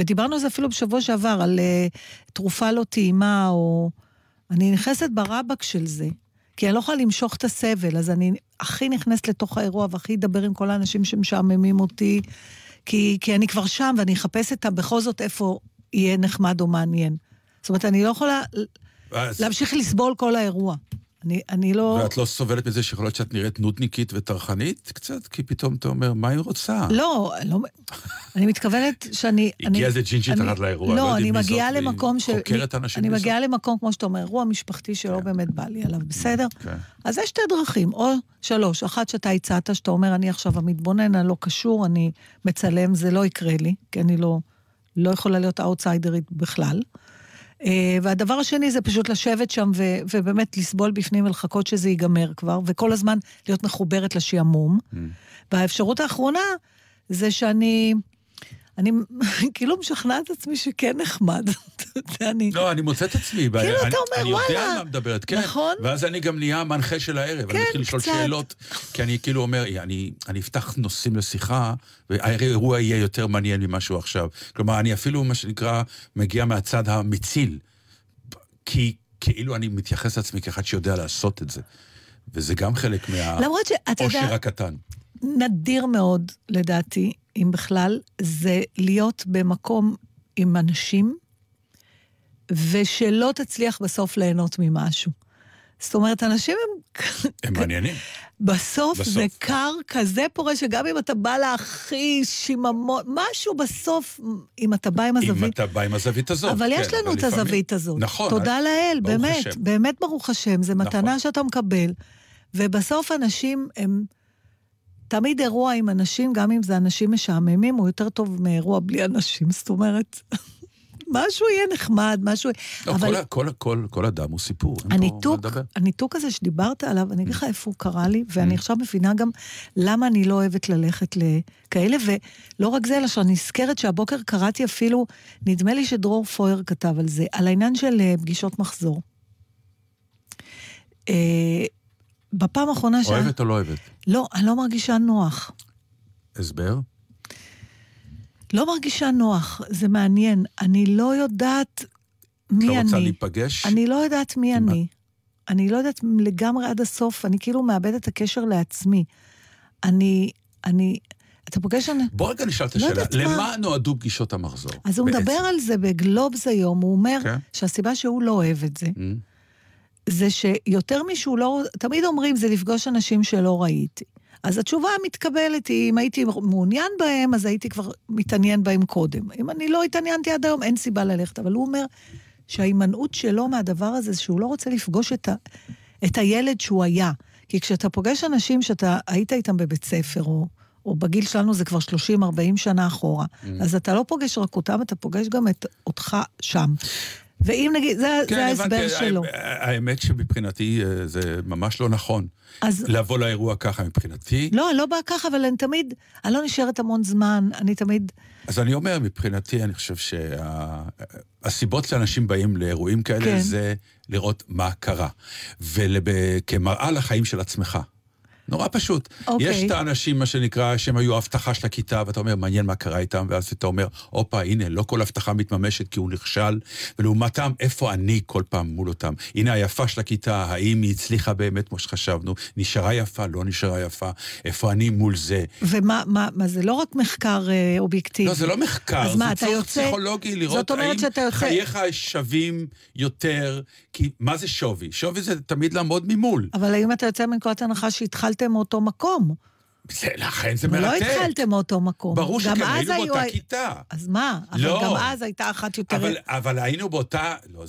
ודיברנו על זה אפילו בשבוע שעבר, על תרופה לא טעימה, או... אני נכנסת ברבק של זה, כי אני לא יכולה למשוך את הסבל, אז אני הכי נכנסת לתוך האירוע, והכי אדבר עם כל האנשים שמשעממים אותי, כי אני כבר שם, ואני אחפש את בכל זאת איפה יהיה נחמד או מעניין. זאת אומרת, אני לא יכולה להמשיך לסבול כל האירוע. אני לא... ואת לא סובלת מזה שיכול להיות שאת נראית נודניקית וטרחנית קצת, כי פתאום אתה אומר, מה היא רוצה? לא, אני מתכוונת שאני... הגיעה איזה ג'ינג'ית אחת לאירוע. לא, אני מגיעה למקום של... חוקרת אנשים מזאת. אני מגיעה למקום, כמו שאתה אומר, אירוע משפחתי שלא באמת בא לי עליו, בסדר? אז יש שתי דרכים, או שלוש, אחת שאתה הצעת, שאתה אומר, אני עכשיו המתבונן, אני לא קשור, אני מצלם, זה לא יקרה לי, כי אני לא יכולה להיות אאוטסיידרית בכלל. והדבר השני זה פשוט לשבת שם ובאמת לסבול בפנים ולחכות שזה ייגמר כבר, וכל הזמן להיות מחוברת לשעמום. והאפשרות האחרונה זה שאני כאילו משכנעת עצמי שכן נחמד. לא, אני מוצאת עצמי. כאילו אתה אומר, וואלה. אני יודע מה מדברת, כן. נכון? ואז אני גם נהיה המנחה של הערב. אני מתחיל לשאול שאלות, כי אני כאילו אומר, אני אפתח נושאים לשיחה, והאירוע יהיה יותר מעניין ממשהו עכשיו. כלומר, אני אפילו, מה שנקרא, מגיע מהצד המציל. כי כאילו אני מתייחס לעצמי כאחד שיודע לעשות את זה. וזה גם חלק מהאושר הקטן. נדיר מאוד, לדעתי, אם בכלל, זה להיות במקום עם אנשים, ושלא תצליח בסוף ליהנות ממשהו. זאת אומרת, אנשים הם מעניינים. בסוף זה קר כזה פורה, שגם אם אתה בא להכי שיממון, משהו בסוף, אם אתה בא עם הזווית. אם אתה בא עם הזווית הזאת. אבל יש לנו את הזווית הזאת. נכון. תודה לאל, באמת, באמת ברוך השם, זה מתנה שאתה מקבל, ובסוף אנשים הם... תמיד אירוע עם אנשים, גם אם זה אנשים משעממים, הוא יותר טוב מאירוע בלי אנשים, זאת אומרת... משהו יהיה נחמד, משהו... לא, אבל... כל אדם הוא סיפור. הניתוק הזה שדיברת עליו, אני אגיד לך איפה הוא קרה לי, ואני עכשיו מבינה גם למה אני לא אוהבת ללכת לכאלה, ולא רק זה, אלא שאני זכרת שהבוקר קראתי אפילו, נדמה לי שדרור פויר כתב על זה, על העניין של פגישות מחזור. בפעם האחרונה... אוהבת או לא אוהבת? לא, אני לא מרגישה נוח. הסבר? לא מרגישה נוח, זה מעניין. אני לא יודעת מי אני. לא רוצה להיפגש? אני לא יודעת מי אני. אני לא יודעת לגמרי עד הסוף, אני כאילו מאבד את הקשר לעצמי. אתה פוגש... בוא רגע נשאל את השאלה, למה נועדו פגישות המחזור? אז הוא מדבר על זה בגלובס היום, הוא אומר שהסיבה שהוא לא אוהב את זה, זה שיותר מישהו לא... תמיד אומרים זה לפגוש אנשים שלא ראיתי. אז התשובה המתקבלת היא, אם הייתי מעוניין בהם, אז הייתי כבר מתעניין בהם קודם. אם אני לא התעניינתי עד היום, אין סיבה ללכת. אבל הוא אומר שההימנעות שלו מהדבר הזה, שהוא לא רוצה לפגוש את הילד שהוא היה. כי כשאתה פוגש אנשים שאתה היית איתם בבית ספר, או בגיל שלנו זה כבר 30-40 שנה אחורה, אז אתה לא פוגש רק אותם, אתה פוגש גם אותך שם. ואם נגיד, זה ההסבר שלו. האמת שבבחינתי זה ממש לא נכון. לבוא לאירוע ככה מבחינתי. לא, אני לא באה ככה, אבל אני תמיד, אני לא נשארת המון זמן, אני תמיד... אז אני אומר, מבחינתי, אני חושב שהסיבות שאנשים באים לאירועים כאלה, זה לראות מה קרה. וכמראה לחיים של עצמך. נורא פשוט. יש את האנשים, מה שנקרא, שהם היו הבטחה של הכיתה, ואתה אומר, מעניין מה קרה איתם, ואז אתה אומר, אופה, הנה, לא כל הבטחה מתממשת כי הוא נכשל, ולעומתם, איפה אני כל פעם מול אותם? הנה, היפה של הכיתה, האם היא הצליחה באמת כמו שחשבנו? נשארה יפה, לא נשארה יפה? איפה אני מול זה? ומה, זה לא רק מחקר אובייקטיבי? לא, זה לא מחקר, זה צורך פסיכולוגי לראות האם חייך שווים יותר, כי מה זה שווי? שווי זה תמיד לעמוד ממול. אבל האם אתה יוצא מנקודת הנחה התחלתם מאותו מקום. לכן זה מרתק. לא התחלתם מאותו מקום. ברור שכן, היינו באותה כיתה. אז מה? אבל גם אז הייתה אחת יותר... אבל היינו באותה... לא,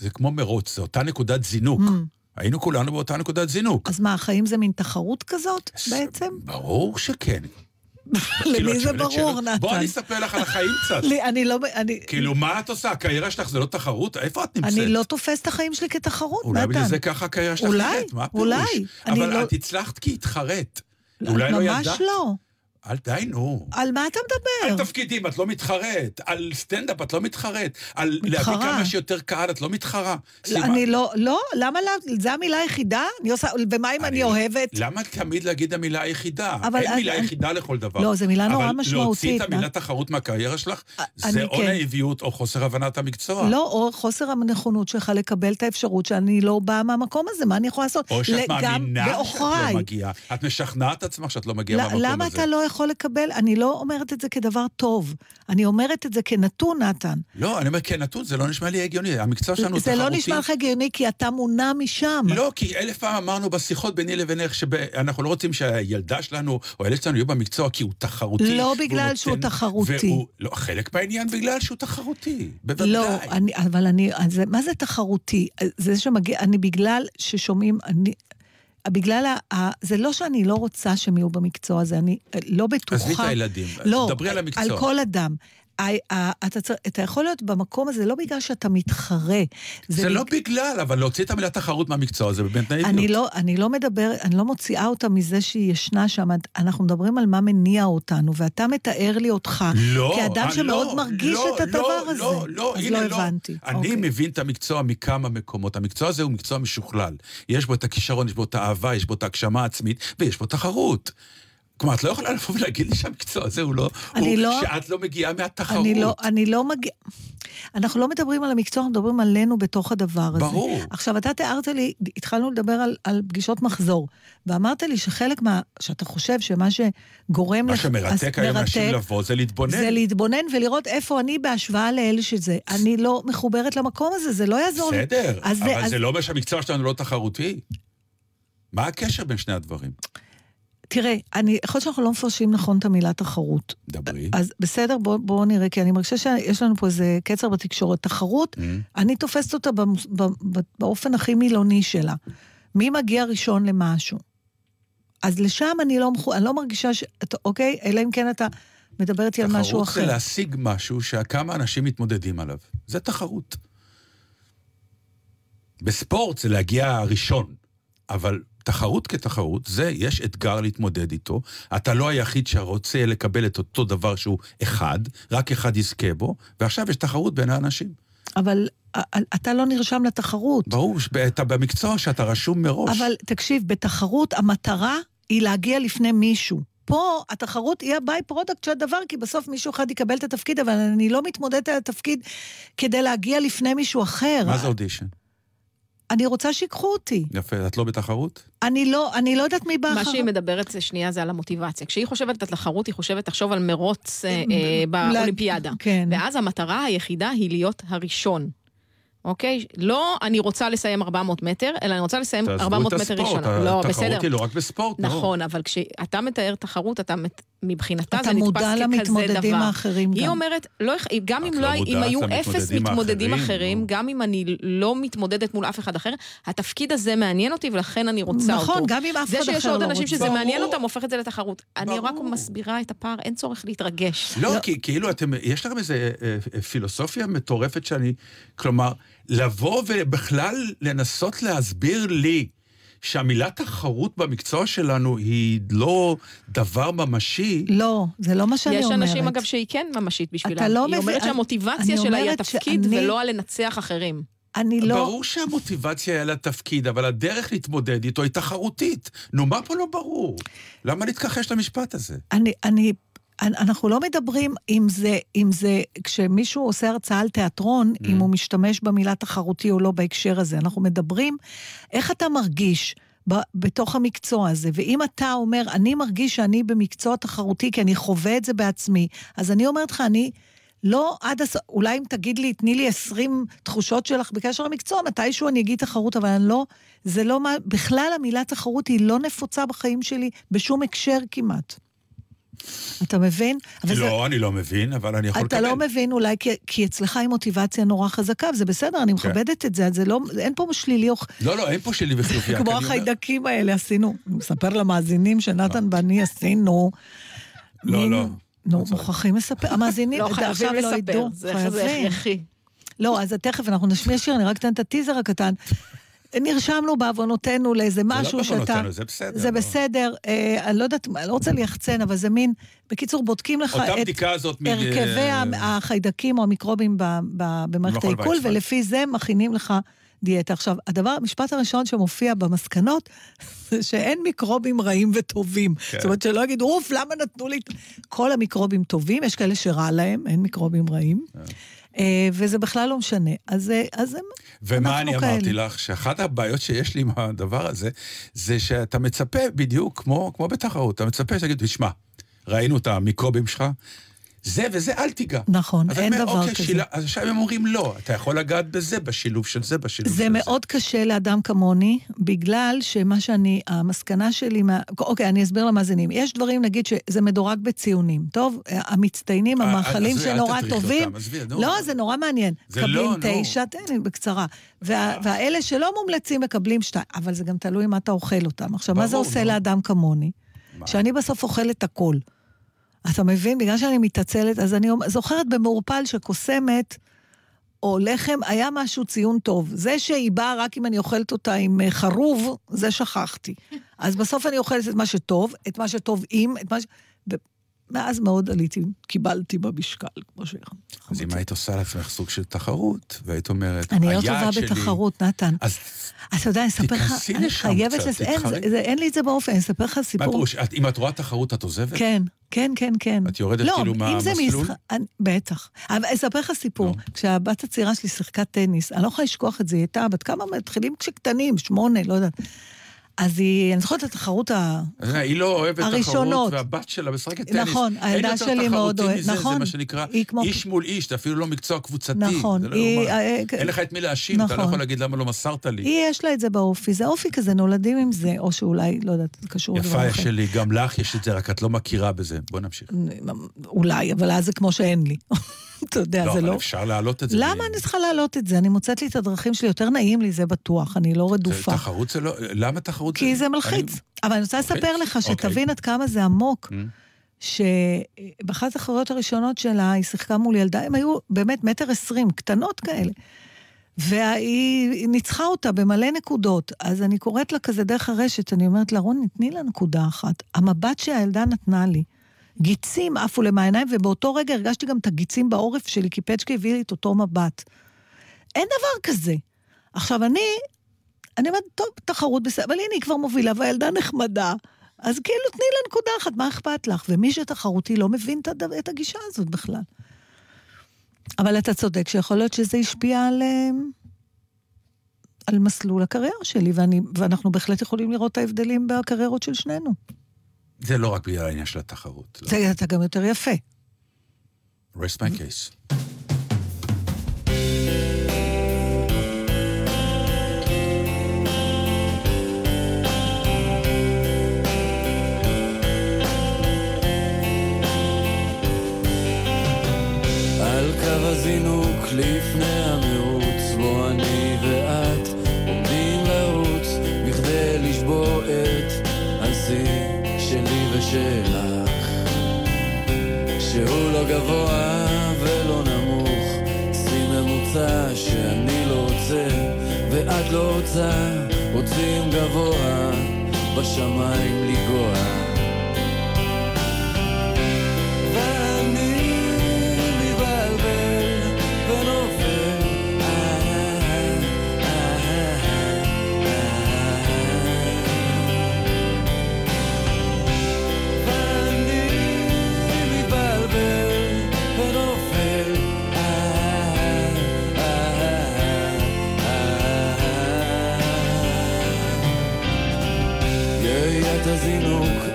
זה כמו מרוץ, זו אותה נקודת זינוק. היינו כולנו באותה נקודת זינוק. אז מה, החיים זה מין תחרות כזאת בעצם? ברור שכן. למי זה ברור, נתן? בוא אני אספר לך על החיים קצת. כאילו, מה את עושה? הקריירה שלך זה לא תחרות? איפה את נמצאת? אני לא תופס את החיים שלי כתחרות, נתן. אולי בגלל זה ככה הקריירה שלך נראית, מה הפירוש? אבל את הצלחת כי התחרט. אולי לא ידעת? ממש לא. אל דיינו. על מה אתה מדבר? על תפקידים, את לא מתחרט. על סטנדאפ, את לא מתחרט. על להביא כמה שיותר קהל, את לא מתחרה. אני לא, לא? למה, זה המילה היחידה? ומה אם אני אוהבת? למה תמיד להגיד המילה היחידה? אין מילה יחידה לכל דבר. לא, זו מילה נורא משמעותית. אבל להוציא את המילה תחרות מהקריירה שלך, זה או נאיביות או חוסר הבנת המקצוע. לא, או חוסר הנכונות שלך לקבל את האפשרות שאני לא באה מהמקום הזה. מה אני יכולה לעשות? או שאת מאמינה שאת לא מגיעה. את משכנעת עצמך שאת לא מגיעה מהמקום הזה. למה אתה לא יכול לקבל, אני לא אומרת את זה כדבר טוב, אני אומרת את זה כנתון, נתן. לא, אני אומר כנתון, זה לא נשמע לי הגיוני, המקצוע שלנו תחרותי. זה לא נשמע לך הגיוני, כי אתה מונע משם. לא, כי אלף פעם אמרנו בשיחות ביני לבינך, שאנחנו לא רוצים שהילדה שלנו, או הילד שלנו יהיו במקצוע, כי הוא תחרותי. לא בגלל שהוא תחרותי. לא, חלק בעניין בגלל שהוא תחרותי. לא, אבל אני, מה זה תחרותי? זה שמגיע, אני בגלל ששומעים, בגלל, זה לא שאני לא רוצה שהם יהיו במקצוע הזה, אני לא בטוחה. אז מי את הילדים, דברי על המקצוע. על כל אדם. אתה יכול להיות במקום הזה, לא בגלל שאתה מתחרה. זה לא בגלל, אבל להוציא את המילה תחרות מהמקצוע הזה, באמת נאיביות. אני לא מוציאה אותה מזה שהיא ישנה שם, אנחנו מדברים על מה מניע אותנו, ואתה מתאר לי אותך, כאדם שמאוד מרגיש את הדבר הזה. לא, לא, אז לא הבנתי. אני מבין את המקצוע מכמה מקומות. המקצוע הזה הוא מקצוע משוכלל. יש בו את הכישרון, יש בו את האהבה, יש בו את ההגשמה העצמית, ויש בו תחרות. כלומר, את לא יכולה לבוא ולהגיד לי שהמקצוע הזה הוא לא, שאת לא מגיעה מהתחרות. אני לא מגיעה, אנחנו לא מדברים על המקצוע, אנחנו מדברים עלינו בתוך הדבר הזה. ברור. עכשיו, אתה תיארת לי, התחלנו לדבר על פגישות מחזור, ואמרת לי שחלק מה, שאתה חושב שמה שגורם... מה שמרתק היום אנשים לבוא, זה להתבונן. זה להתבונן ולראות איפה אני בהשוואה לאל שזה. אני לא מחוברת למקום הזה, זה לא יעזור לי. בסדר, אבל זה לא אומר שהמקצוע שלנו לא תחרותי. מה הקשר בין שני הדברים? תראה, יכול להיות שאנחנו לא מפרשים נכון את המילה תחרות. דברי. אז בסדר, בואו נראה, כי אני מרגישה שיש לנו פה איזה קצר בתקשורת. תחרות, אני תופסת אותה באופן הכי מילוני שלה. מי מגיע ראשון למשהו? אז לשם אני לא מרגישה ש... אוקיי, אלא אם כן אתה מדבר איתי על משהו אחר. תחרות זה להשיג משהו שכמה אנשים מתמודדים עליו. זה תחרות. בספורט זה להגיע ראשון, אבל... תחרות כתחרות, זה יש אתגר להתמודד איתו, אתה לא היחיד שרוצה לקבל את אותו דבר שהוא אחד, רק אחד יזכה בו, ועכשיו יש תחרות בין האנשים. אבל אתה לא נרשם לתחרות. ברור, אתה במקצוע שאתה רשום מראש. אבל תקשיב, בתחרות המטרה היא להגיע לפני מישהו. פה התחרות היא הביי פרודקט של הדבר, כי בסוף מישהו אחד יקבל את התפקיד, אבל אני לא מתמודדת על התפקיד כדי להגיע לפני מישהו אחר. מה זה אודישן? אני רוצה שיקחו אותי. יפה, את לא בתחרות? אני לא יודעת מי באחרות. מה שהיא מדברת שנייה זה על המוטיבציה. כשהיא חושבת על תחרות, היא חושבת תחשוב על מרוץ באולימפיאדה. ואז המטרה היחידה היא להיות הראשון. אוקיי? לא אני רוצה לסיים 400 מטר, אלא אני רוצה לסיים 400 מטר ראשונה. לא, בסדר. תחרות היא לא רק בספורט. נכון, אבל כשאתה מתאר תחרות, אתה מבחינתה זה נתפס ככזה דבר. היא אומרת, גם אם היו אפס מתמודדים אחרים, גם אם אני לא מתמודדת מול אף אחד אחר, התפקיד הזה מעניין אותי, ולכן אני רוצה אותו. נכון, גם אם אף אחד אחר לא רוצה. זה שיש עוד אנשים שזה מעניין אותם, הופך את זה לתחרות. אני רק מסבירה את הפער, אין צורך להתרגש. לא, כי כאילו, יש לכם איזו פילוסופיה מטורפת שאני, כלומר, לבוא ובכלל לנסות להסביר לי, שהמילה תחרות במקצוע שלנו היא לא דבר ממשי. לא, זה לא מה שאני אומרת. יש אנשים אגב שהיא כן ממשית בשבילה. היא אומרת שהמוטיבציה שלה היא התפקיד ולא על לנצח אחרים. ברור שהמוטיבציה היא על התפקיד, אבל הדרך להתמודד איתו היא תחרותית. נו, מה פה לא ברור? למה להתכחש למשפט הזה? אנחנו לא מדברים אם זה, כשמישהו עושה הרצאה על תיאטרון, אם הוא משתמש במילה תחרותי או לא בהקשר הזה, אנחנו מדברים איך אתה מרגיש בתוך המקצוע הזה, ואם אתה אומר, אני מרגיש שאני במקצוע תחרותי, כי אני חווה את זה בעצמי, אז אני אומרת לך, אני לא עד, אולי אם תגיד לי, תני לי 20 תחושות שלך בקשר למקצוע, מתישהו אני אגיד תחרות, אבל אני לא, זה לא, בכלל המילה תחרות היא לא נפוצה בחיים שלי, בשום הקשר כמעט. אתה מבין? לא, אני לא מבין, אבל אני יכול לקבל. אתה לא מבין אולי, כי אצלך היא מוטיבציה נורא חזקה, וזה בסדר, אני מכבדת את זה, אין פה שלילי. לא, לא, אין פה שלילי וחיובי. כמו החיידקים האלה עשינו, מספר למאזינים שנתן ואני עשינו. לא, לא. נו, מוכרחים לספר, המאזינים עכשיו לא ידעו. זה הכרחי. לא, אז תכף אנחנו נשמיע שיר, אני רק אתן את הטיזר הקטן. נרשמנו בעוונותינו לאיזה משהו שאתה... זה בסדר. אני לא יודעת, אני לא רוצה ליחצן, אבל זה מין... בקיצור, בודקים לך את הרכבי החיידקים או המיקרובים במערכת העיכול, ולפי זה מכינים לך דיאטה. עכשיו, המשפט הראשון שמופיע במסקנות, זה שאין מיקרובים רעים וטובים. זאת אומרת, שלא יגידו, אוף, למה נתנו לי... כל המיקרובים טובים, יש כאלה שרע להם, אין מיקרובים רעים. וזה בכלל לא משנה. אז ומה אני אמרתי לך? שאחת הבעיות שיש לי עם הדבר הזה, זה שאתה מצפה בדיוק, כמו בתחרות, אתה מצפה שתגידו, תשמע, ראינו את המיקרובים שלך, זה וזה, אל תיגע. נכון, אין דבר כזה. אז עכשיו הם אומרים לא, אתה יכול לגעת בזה, בשילוב של זה, בשילוב של זה. זה מאוד קשה לאדם כמוני, בגלל שמה שאני, המסקנה שלי, אוקיי, אני אסביר למאזינים, יש דברים, נגיד, שזה מדורג בציונים, טוב? המצטיינים, המאכלים שנורא טובים, לא, זה נורא מעניין. קבלים 9, תן, בקצרה. והאלה שלא מומלצים מקבלים 2, אבל זה גם תלוי מה אתה אוכל אותם. עכשיו, מה זה עושה לאדם כמוני? שאני בסוף אוכלת הכל. אתה מבין? בגלל שאני מתעצלת, אז אני זוכרת במורפל שקוסמת, או לחם, היה משהו ציון טוב. זה שהיא באה רק אם אני אוכלת אותה עם חרוב, זה שכחתי. אז בסוף אני אוכלת את מה שטוב, את מה שטוב עם, את מה ש... מאז מאוד עליתי, קיבלתי במשקל, כמו שאנחנו. אז אם היית עושה לעצמך סוג של תחרות, והיית אומרת, היד שלי... אני לא טובה בתחרות, נתן. אז אתה יודע, אני אספר לך, אני חייבת, אין לי את זה באופן, אני אספר לך סיפור. אם את רואה תחרות, את עוזבת? כן, כן, כן, כן. את יורדת כאילו מהמסלול? בטח. אבל אספר לך סיפור, כשהבת הצעירה שלי שיחקה טניס, אני לא יכולה לשכוח את זה, היא הייתה, בת כמה מתחילים כשקטנים, 8, לא יודעת. אז אני זוכרת את התחרות הראשונות. היא לא אוהבת תחרות, והבת שלה בשחקת טניס. נכון, הילדה שלי מאוד אוהבת. זה מה שנקרא איש מול איש, אתה אפילו לא מקצוע קבוצתי. נכון. אין לך את מי להאשים, אתה לא יכול להגיד למה לא מסרת לי. יש לה את זה באופי, זה אופי כזה, נולדים עם זה, או שאולי, לא יודעת, קשור לדבר אחר. יפה שלי, גם לך יש את זה, רק את לא מכירה בזה. בוא נמשיך. אולי, אבל אז זה כמו שאין לי. אתה יודע, זה לא... לא, אפשר להעלות את זה. למה אני צריכה להעלות את זה? אני מוצאת לי את הדרכים שלי, יותר נעים לי, זה בטוח, אני לא רדופה. תחרות זה לא... למה תחרות זה... כי זה מלחיץ. אבל אני רוצה לספר לך, שתבין עד כמה זה עמוק, שבאחת החרויות הראשונות שלה, היא שיחקה מול ילדה, הם היו באמת 1.20 מטר, קטנות כאלה, והיא ניצחה אותה במלא נקודות, אז אני קוראת לה כזה דרך הרשת, אני אומרת לה, רון, תני לה נקודה אחת. המבט שהילדה נתנה לי, גיצים עפו למעיניים, ובאותו רגע הרגשתי גם את הגיצים בעורף שלי, כי פצ'קי הביא לי את אותו מבט. אין דבר כזה. עכשיו, אני אומרת, טוב, תחרות בסדר, אבל הנה היא כבר מובילה, והילדה נחמדה, אז כאילו תני לה נקודה אחת, מה אכפת לך? ומי שתחרותי לא מבין את הגישה הזאת בכלל. אבל אתה צודק, שיכול להיות שזה השפיע על מסלול הקריירה שלי, ואנחנו בהחלט יכולים לראות את ההבדלים בקריירות של שנינו. זה לא רק בגלל העניין של התחרות. זה אתה גם יותר יפה. Rest my case. על קו הזינוק לפני המירוץ, בו אני ואת עומדים לרוץ בכדי לשבור את השיא. שלי ושלך, שהוא לא גבוה ולא נמוך, סי ממוצע שאני לא רוצה ואת לא רוצה, רוצים גבוה בשמיים לגוע.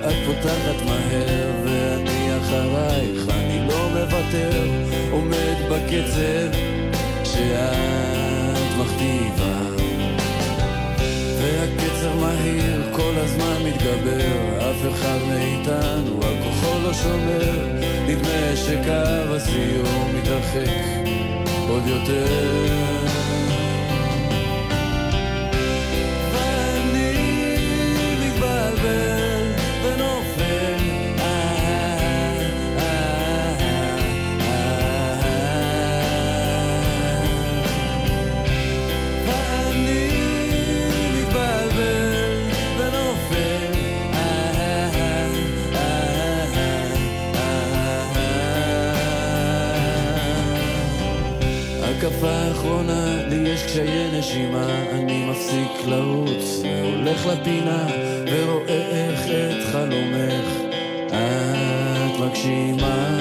את פותחת מהר ואני אחרייך, אני לא מוותר, עומד בקצב שאת מכתיבה, והקצב מהיר כל הזמן מתגבר, אף אחד מאיתנו על כוחו לא שומר, נדמה שקו הסיום מתרחק עוד יותר. האחרונה לי יש קשיי נשימה, אני מפסיק לרוץ והולך לפינה ורואה איך את חלומך את מגשימה.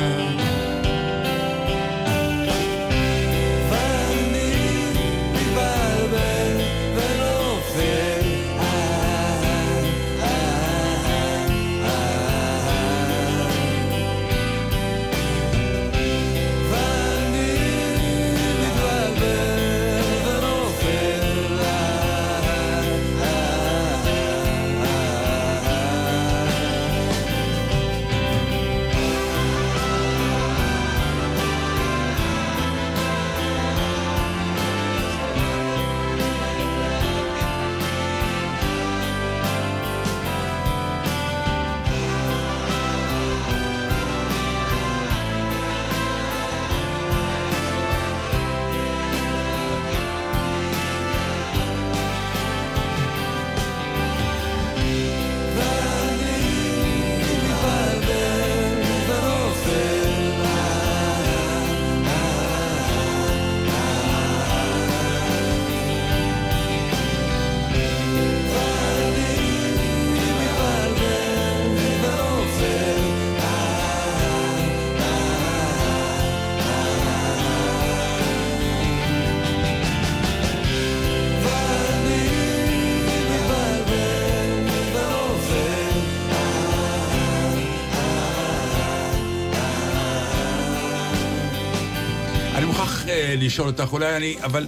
אני מוכרח לשאול אותך, אולי אני, אבל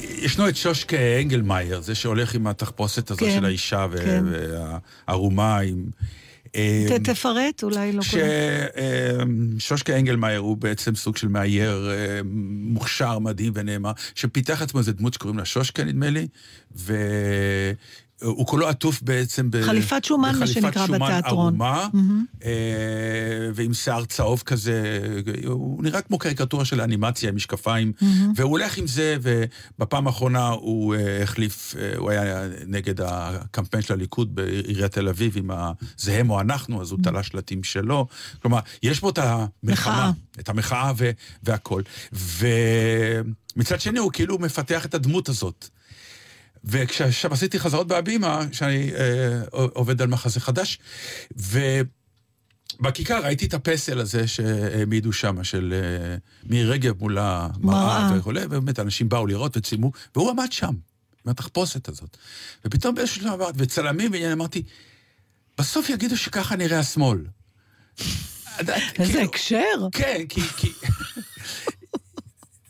ישנו את שושקה אנגלמאיר, זה שהולך עם התחפושת הזו של האישה והערומה עם... תפרט, אולי לא כולם. שושקה אנגלמאיר הוא בעצם סוג של מאייר מוכשר, מדהים ונאמר, שפיתח עצמו איזה דמות שקוראים לה שושקה, נדמה לי, והוא כולו עטוף בעצם בחליפת שומן, מה שנקרא בתיאטרון. ועם שיער צהוב כזה, הוא נראה כמו קריקטורה של האנימציה, עם משקפיים, והוא הולך עם זה, ובפעם האחרונה הוא החליף, הוא היה נגד הקמפיין של הליכוד בעיריית תל אביב, עם הזהם או אנחנו, אז הוא תלה שלטים שלו, כלומר, יש פה את המחאה, והכל, ומצד שני הוא כאילו מפתח את הדמות הזאת, וכששם עשיתי חזרות בהבימה, שאני עובד על מחזה חדש, ובכיכר ראיתי את הפסל הזה שהעמידו שם, של מירגב מול המראה וכולי, ובאמת אנשים באו לראות וצימו, והוא עמד שם, עם התחפושת הזאת. ופתאום באיזשהו שלב אמרתי, וצלמים, ואני אמרתי, בסוף יגידו שככה נראה השמאל. איזה הקשר. כן, כי...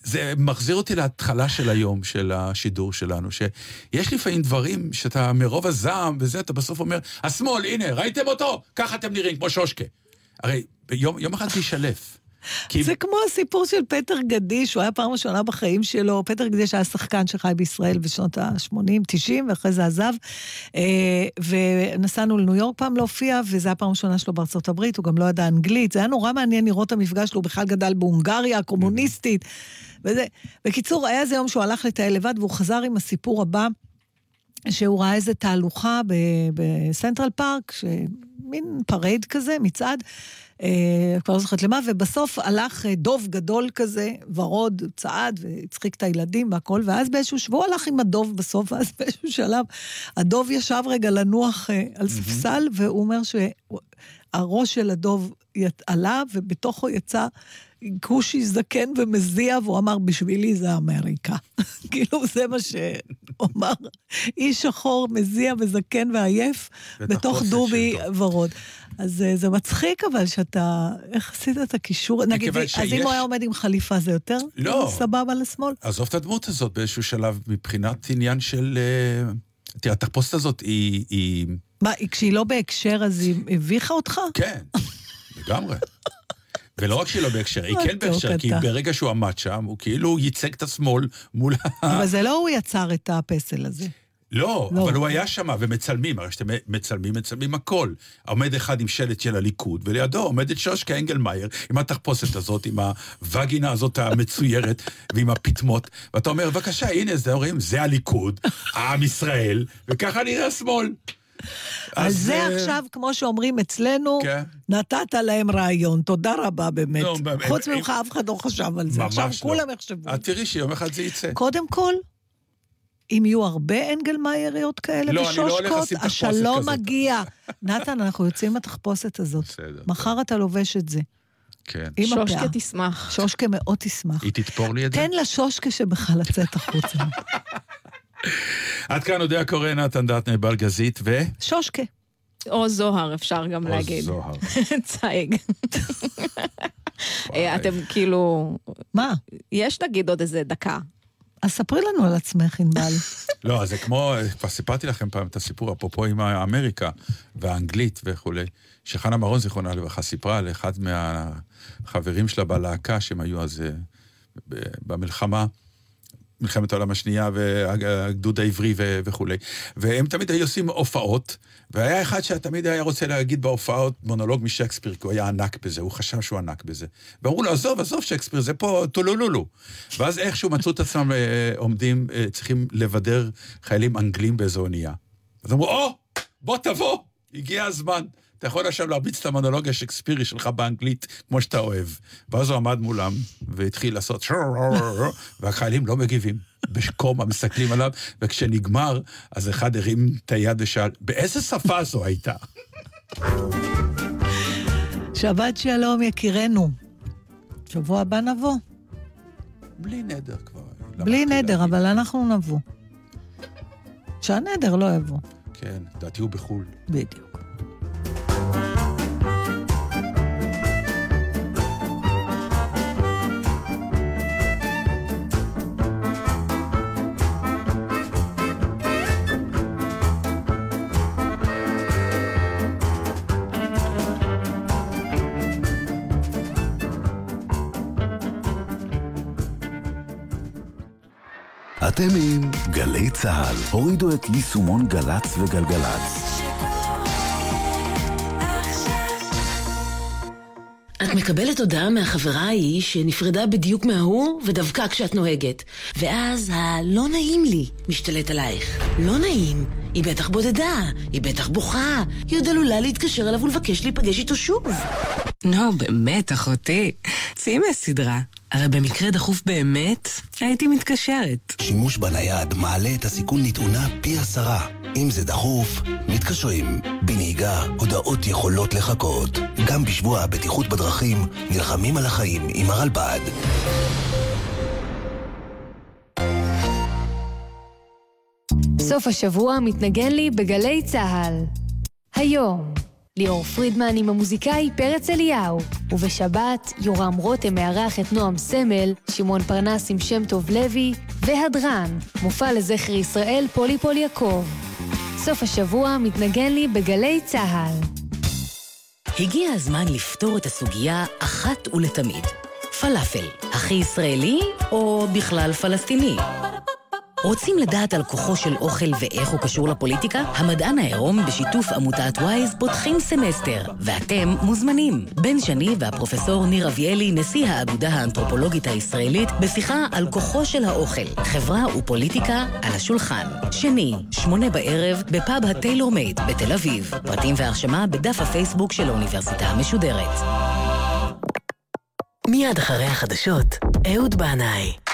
זה מחזיר אותי להתחלה של היום, של השידור שלנו, שיש לפעמים דברים שאתה מרוב הזעם, וזה אתה בסוף אומר, השמאל, הנה, ראיתם אותו? ככה אתם נראים, כמו שושקה. הרי יום אחד תשלף. זה כמו הסיפור של פטר גדיש, הוא היה פעם ראשונה בחיים שלו, פטר גדיש היה שחקן שחי בישראל בשנות ה-80-90, ואחרי זה עזב, ונסענו לניו יורק פעם להופיע, וזה היה פעם ראשונה שלו בארצות הברית, הוא גם לא ידע אנגלית, זה היה נורא מעניין לראות המפגש שלו, הוא בכלל גדל בהונגריה הקומוניסטית, וזה, בקיצור, היה זה יום שהוא הלך לטייל לבד, והוא חזר עם הסיפור הבא, שהוא ראה איזה תהלוכה בסנטרל פארק, מין פרייד כזה, מצעד, כבר לא זוכרת למה, ובסוף הלך דוב גדול כזה, ורוד, צעד, והצחיק את הילדים והכל, ואז באיזשהו שבוע הלך עם הדוב בסוף, ואז באיזשהו שלב, הדוב ישב רגע לנוח על ספסל, והוא אומר שהראש של הדוב עלה, ובתוכו יצא כושי זקן ומזיע, והוא אמר, בשבילי זה אמריקה. כאילו זה מה שאומר, איש שחור מזיע וזקן ועייף, בתוך דובי ורוד. אז זה מצחיק, אבל שאתה, איך עשית את הקישור? נגיד, אז אם הוא היה עומד עם חליפה, זה יותר? לא. סבבה לשמאל? עזוב את הדמות הזאת באיזשהו שלב, מבחינת עניין של... תראה, התחפושת הזאת היא... מה, כשהיא לא בהקשר, אז היא הביכה אותך? כן, לגמרי. ולא רק שהיא לא בהקשר, היא כן בהקשר, כי ברגע שהוא עמד שם, הוא כאילו ייצג את השמאל מול ה... אבל זה לא הוא יצר את הפסל הזה. לא, אבל הוא היה שם, ומצלמים, הרי שאתם מצלמים הכל. עומד אחד עם שלט של הליכוד, ולידו עומדת שושקה אנגלמאיר, עם התחפושת הזאת, עם הווגינה הזאת המצוירת, ועם הפטמות, ואתה אומר, בבקשה, הנה, זה אומרים, זה הליכוד, עם ישראל, וככה נראה השמאל. אז זה עכשיו, כמו שאומרים אצלנו, נתת להם רעיון, תודה רבה באמת. חוץ ממך אף אחד לא חשב על זה. עכשיו כולם יחשבו. תראי שיום אחד זה יצא. קודם כל, אם יהיו הרבה אנגלמאיריות כאלה ושושקות, השלום מגיע. נתן, אנחנו יוצאים מהתחפושת הזאת. מחר אתה לובש את זה. שושקה תשמח. שושקה מאוד תשמח. היא תתפור לי את זה? תן לה שושקה שבכלל לצאת החוצה. עד כאן אודי קורן, נתן, אינבל גזית ו... שושקה. או זוהר, אפשר גם להגיד. או זוהר. צייג. אתם כאילו... מה? יש נגיד עוד איזה דקה. אז ספרי לנו על עצמך, אינבל. לא, זה כמו... כבר סיפרתי לכם פעם את הסיפור, אפרופו עם האמריקה והאנגלית וכולי, שחנה מרון זיכרונה לברכה סיפרה על אחד מהחברים שלה בלהקה, שהם היו אז במלחמה, מלחמת העולם השנייה, והגדוד העברי וכו'. והם תמיד היו עושים הופעות, והיה אחד שתמיד היה רוצה להגיד בהופעות מונולוג משייקספיר, כי הוא היה ענק בזה, הוא חשב שהוא ענק בזה. ואמרו לו, עזוב שייקספיר, זה פה טולולולו. ואז איכשהו מצאו את עצמם עומדים, צריכים לבדר חיילים אנגלים באיזו אונייה. אז אמרו, בוא תבוא, הגיע הזמן. אתה יכול עכשיו להרביץ את המונולוג השייקספירי שלך באנגלית, כמו שאתה אוהב. ואז הוא עמד מולם, והתחיל לעשות, והחיילים לא מגיבים, בשקום המסתכלים עליו, וכשנגמר, אז אחד הרים את היד ושאל, באיזה שפה זו הייתה? שבת שלום, יקירנו. שבוע הבא נבוא. בלי נדר כבר. בלי נדר, אבל אנחנו נבוא. שהנדר לא יבוא. כן, דעתי הוא בחול. בדיוק. אתם עם גלי צהל. הורידו את יישומון גלץ וגלגלץ. את מקבלת הודעה מהחברה ההיא שנפרדה בדיוק מההוא ודווקא כשאת נוהגת. ואז הלא נעים לי משתלט עלייך. לא נעים. היא בטח בודדה, היא בטח בוכה. היא עוד עלולה להתקשר אליו ולבקש להיפגש איתו שוב. נו, באמת, אחותי. צאי מהסדרה. הרי במקרה דחוף באמת, הייתי מתקשרת. שימוש בנייד מעלה את הסיכון לתאונה פי 10. אם זה דחוף, מתקשרים. בנהיגה, הודעות יכולות לחכות. גם בשבוע הבטיחות בדרכים, נלחמים על החיים עם הרלב"ד. סוף השבוע מתנגן לי בגלי צהל. היום, ליאור פרידמן עם המוזיקאי פרץ אליהו, ובשבת יורם רוטה מארח את נועם סמל, שימון פרנס עם שם טוב לוי, והדרן, מופע לזכר ישראל פולי יעקב. סוף השבוע מתנגן לי בגלי צהל. הגיע הזמן לפתור את הסוגיה אחת ולתמיד. פלאפל, הכי ישראלי או בכלל פלסטיני? רוצים לדעת על כוחו של אוכל ואיך הוא קשור לפוליטיקה? המדען העירום בשיתוף עמותת וויז פותחים סמסטר, ואתם מוזמנים. בן שני והפרופסור ניר אביאלי, נשיא האגודה האנתרופולוגית הישראלית, בשיחה על כוחו של האוכל, חברה ופוליטיקה על השולחן. שני, 20:00 בפאב הטיילור מייד בתל אביב. פרטים והרשמה בדף הפייסבוק של האוניברסיטה המשודרת. מיד אחרי החדשות, אהוד בעניין.